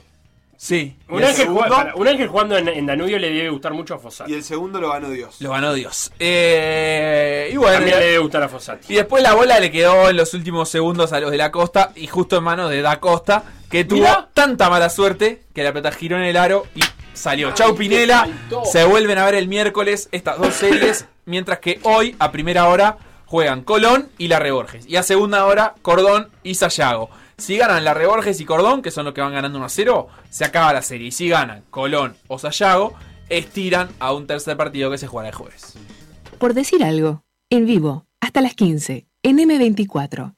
Sí. Un ángel, segundo, para, un ángel jugando en, en Danubio le debe gustar mucho a Fossati. Y el segundo lo ganó Dios. Lo ganó Dios. Eh, y bueno, también le debe gustar a Fossati. Y después la bola le quedó en los últimos segundos a los de la Costa y justo en manos de Da Costa, que tuvo ¿Mira? tanta mala suerte que la pelota giró en el aro y salió. Ay, Chau Pinela. Se vuelven a ver el miércoles estas dos series, mientras que hoy a primera hora juegan Colón y la Reborges. Y a segunda hora Cordón y Sayago. Si ganan la Reborges y Cordón, que son los que van ganando uno a cero, se acaba la serie. Y si ganan Colón o Sayago, estiran a un tercer partido que se jugará el jueves. Por decir algo, en vivo, hasta las quince, en eme veinticuatro.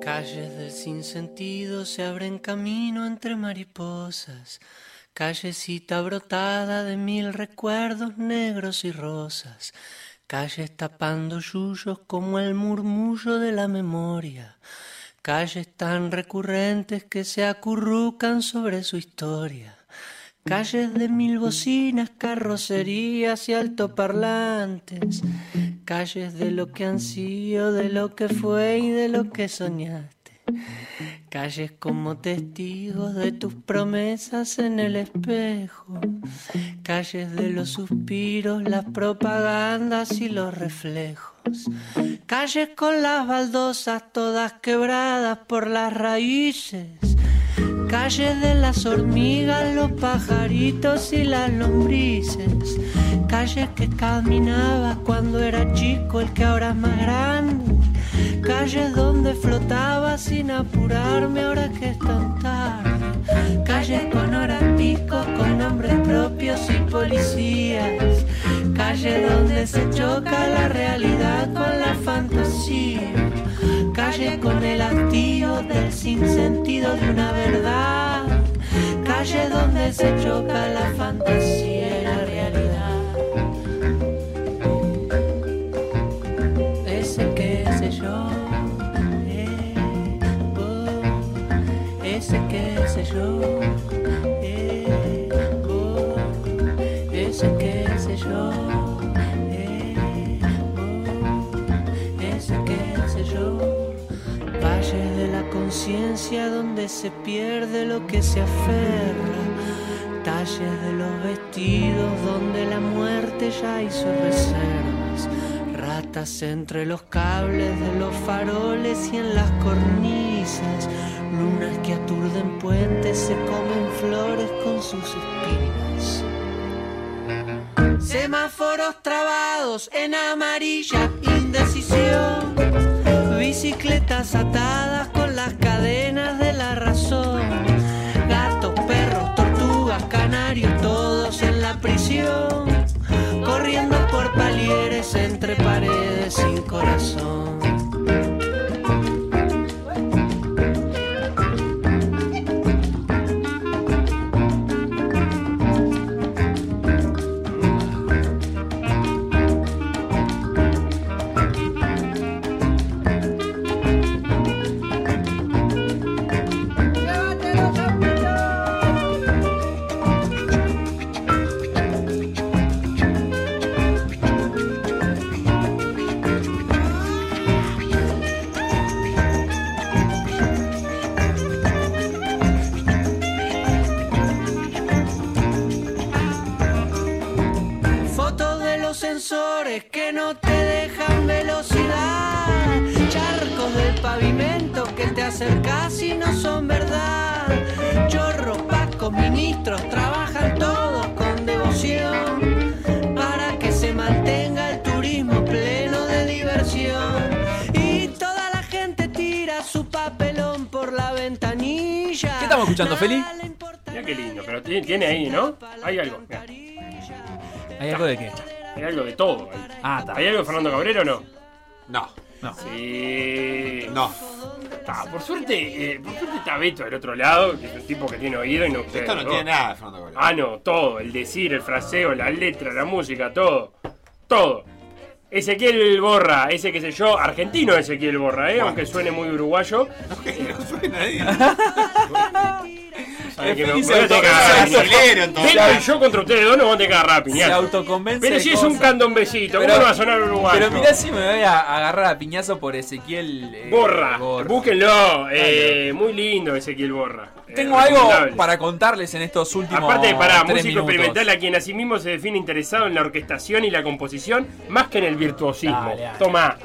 Calles del sinsentido se abren camino entre mariposas. Callecita brotada de mil recuerdos negros y rosas. Calles tapando yuyos como el murmullo de la memoria. Calles tan recurrentes que se acurrucan sobre su historia. Calles de mil bocinas, carrocerías y altoparlantes. Calles de lo que han sido, de lo que fue y de lo que soñaste. Calles como testigos de tus promesas en el espejo. Calles de los suspiros, las propagandas y los reflejos. Calles con las baldosas todas quebradas por las raíces. Calles de las hormigas, los pajaritos y las lombrices. Calles que caminabas cuando era chico, el que ahora es más grande. Calles donde flotaba sin apurarme ahora que es tan tarde. Calles con horas pico, con nombres propios y policías. Calles donde se choca la realidad con la fantasía. Calles con el hastío del sinsentido de una verdad. Calles donde se choca la fantasía y la realidad. Ese que sé yo, eh, oh, ese que sé yo, eh, oh, ese que sé yo. Valles de la conciencia donde se pierde lo que se aferra. Talles de los vestidos donde la muerte ya hizo reservas. Ratas entre los cables de los faroles y en las cornisas. Lunas que aturden puentes, se comen flores con sus espinas. Semáforos trabados en amarilla, indecisión. Bicicletas atadas con las cadenas de la razón. Gatos, perros, tortugas, canarios, todos en la prisión. Corriendo por palieres entre paredes sin corazón. Casi no son verdad. Chorros, pacos, ministros trabajan todos con devoción para que se mantenga el turismo pleno de diversión. Y toda la gente tira su papelón por la ventanilla. ¿Qué estamos escuchando, Feli? Mira qué lindo, pero tiene, tiene ahí, ¿no? Hay algo. Mira. ¿Hay algo de qué? Hay algo de todo. Ahí. Ah, está. ¿Hay algo de Fernando Cabrera o no? No, no. Sí. No. Ah, por suerte, eh, por suerte está Beto del otro lado, que es el tipo que tiene oído y no ustedes. Esto no, ¿no? tiene nada de Fernando Cabrera. Ah, no, todo, el decir, el fraseo, la letra, la música, todo, todo. Ezequiel Borra, ese que sé yo, argentino Ezequiel Borra, eh, bueno, aunque suene muy uruguayo. No, que no suena nadie. Venga, yo contra ustedes dos nos van a dejar rapiñar. Se autoconvence. Pero si es un candombecito, ¿cómo no va a sonar uruguayo? Pero mirá si me voy a agarrar a piñazo por Ezequiel Borra. Búsquenlo, muy lindo Ezequiel Borra. Tengo algo para contarles en estos últimos tres minutos. Aparte, para músico experimental, a quien asimismo se define interesado en la orquestación y la composición, más que en el virtuosismo. Toma.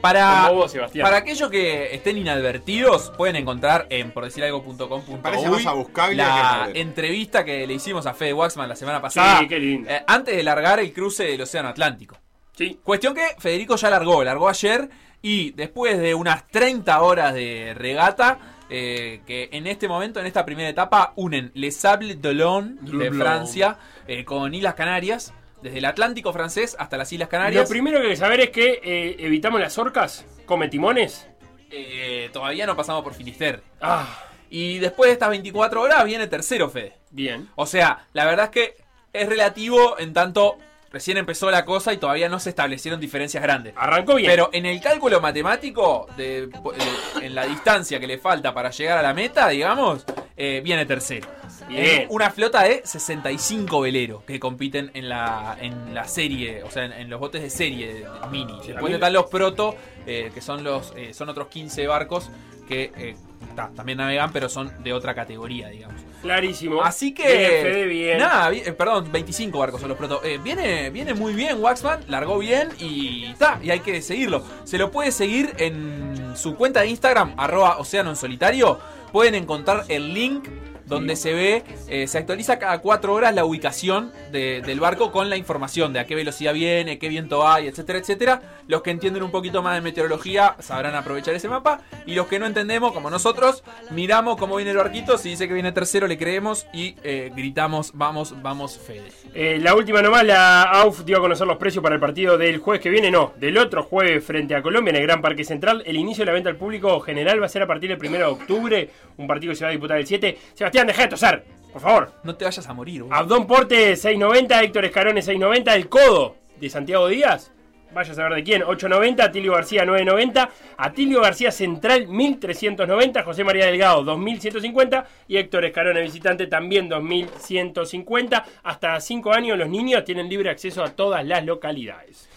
Para, vos, para aquellos que estén inadvertidos, pueden encontrar en por decir algo punto com punto uy la que entrevista que le hicimos a Fede Waxman la semana pasada, sí, qué lindo. Eh, antes de largar el cruce del Océano Atlántico. Sí. Cuestión que Federico ya largó, largó ayer y después de unas treinta horas de regata, eh, que en este momento, en esta primera etapa, unen Les Sables d'Olonne de Francia eh, con Islas Canarias. Desde el Atlántico francés hasta las Islas Canarias. Lo primero que hay que saber es que eh, evitamos las orcas, come timones. Eh, todavía no pasamos por Finisterre. Ah. Y después de estas veinticuatro horas viene tercero, Fede. Bien. O sea, la verdad es que es relativo en tanto recién empezó la cosa y todavía no se establecieron diferencias grandes. Arrancó bien. Pero en el cálculo matemático, de, de, en la distancia que le falta para llegar a la meta, digamos, eh, viene tercero. Bien. Una flota de sesenta y cinco veleros que compiten en la en la serie, o sea, en, en los botes de serie mini. Después están los proto, eh, que son los eh, son otros quince barcos que eh, ta, también navegan, pero son de otra categoría, digamos. Clarísimo. Así que bien, Fede, bien. Nada, eh, perdón, veinticinco barcos son los proto. Eh, viene viene muy bien Waxman, largó bien y ta, y hay que seguirlo. Se lo puede seguir en su cuenta de Instagram arroba Océano en Solitario. Pueden encontrar el link donde se ve, eh, se actualiza cada cuatro horas la ubicación de, del barco con la información de a qué velocidad viene, qué viento hay, etcétera, etcétera. Los que entienden un poquito más de meteorología sabrán aprovechar ese mapa. Y los que no entendemos, como nosotros, miramos cómo viene el barquito. Si dice que viene tercero, le creemos y eh, gritamos, vamos, vamos, Fede. Eh, la última nomás, la A U F dio a conocer los precios para el partido del jueves que viene. No, del otro jueves frente a Colombia en el Gran Parque Central. El inicio de la venta al público general va a ser a partir del primero de octubre. Un partido que se va a disputar el siete. Sebastián, deja de tosar, por favor. No te vayas a morir. Bro. Abdón Porte seiscientos noventa, Héctor Escarone seiscientos noventa, El Codo de Santiago Díaz, vaya a saber de quién, ochocientos noventa, Atilio García novecientos noventa, Atilio García Central mil trescientos noventa, José María Delgado dos mil ciento cincuenta y Héctor Escarone visitante también dos mil ciento cincuenta. Hasta cinco años los niños tienen libre acceso a todas las localidades.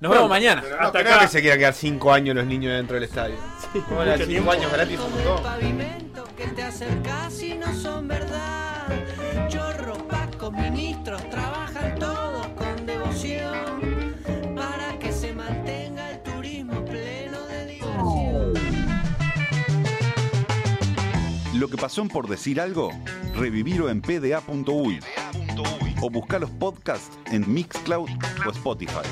Nos vemos mañana. No, hasta creo acá. Que se quiera quedar cinco años los niños dentro del estadio. Sí, hola, cinco años gratis. Todo. Pavimento que te acercas y no son verdad. Chorros, pacos, ministros, trabajan todos con devoción para que se mantenga el turismo pleno de diversión. Lo que pasó en Por Decir Algo, revivirlo en p d a punto u y o buscar los podcasts en Mixcloud o Spotify.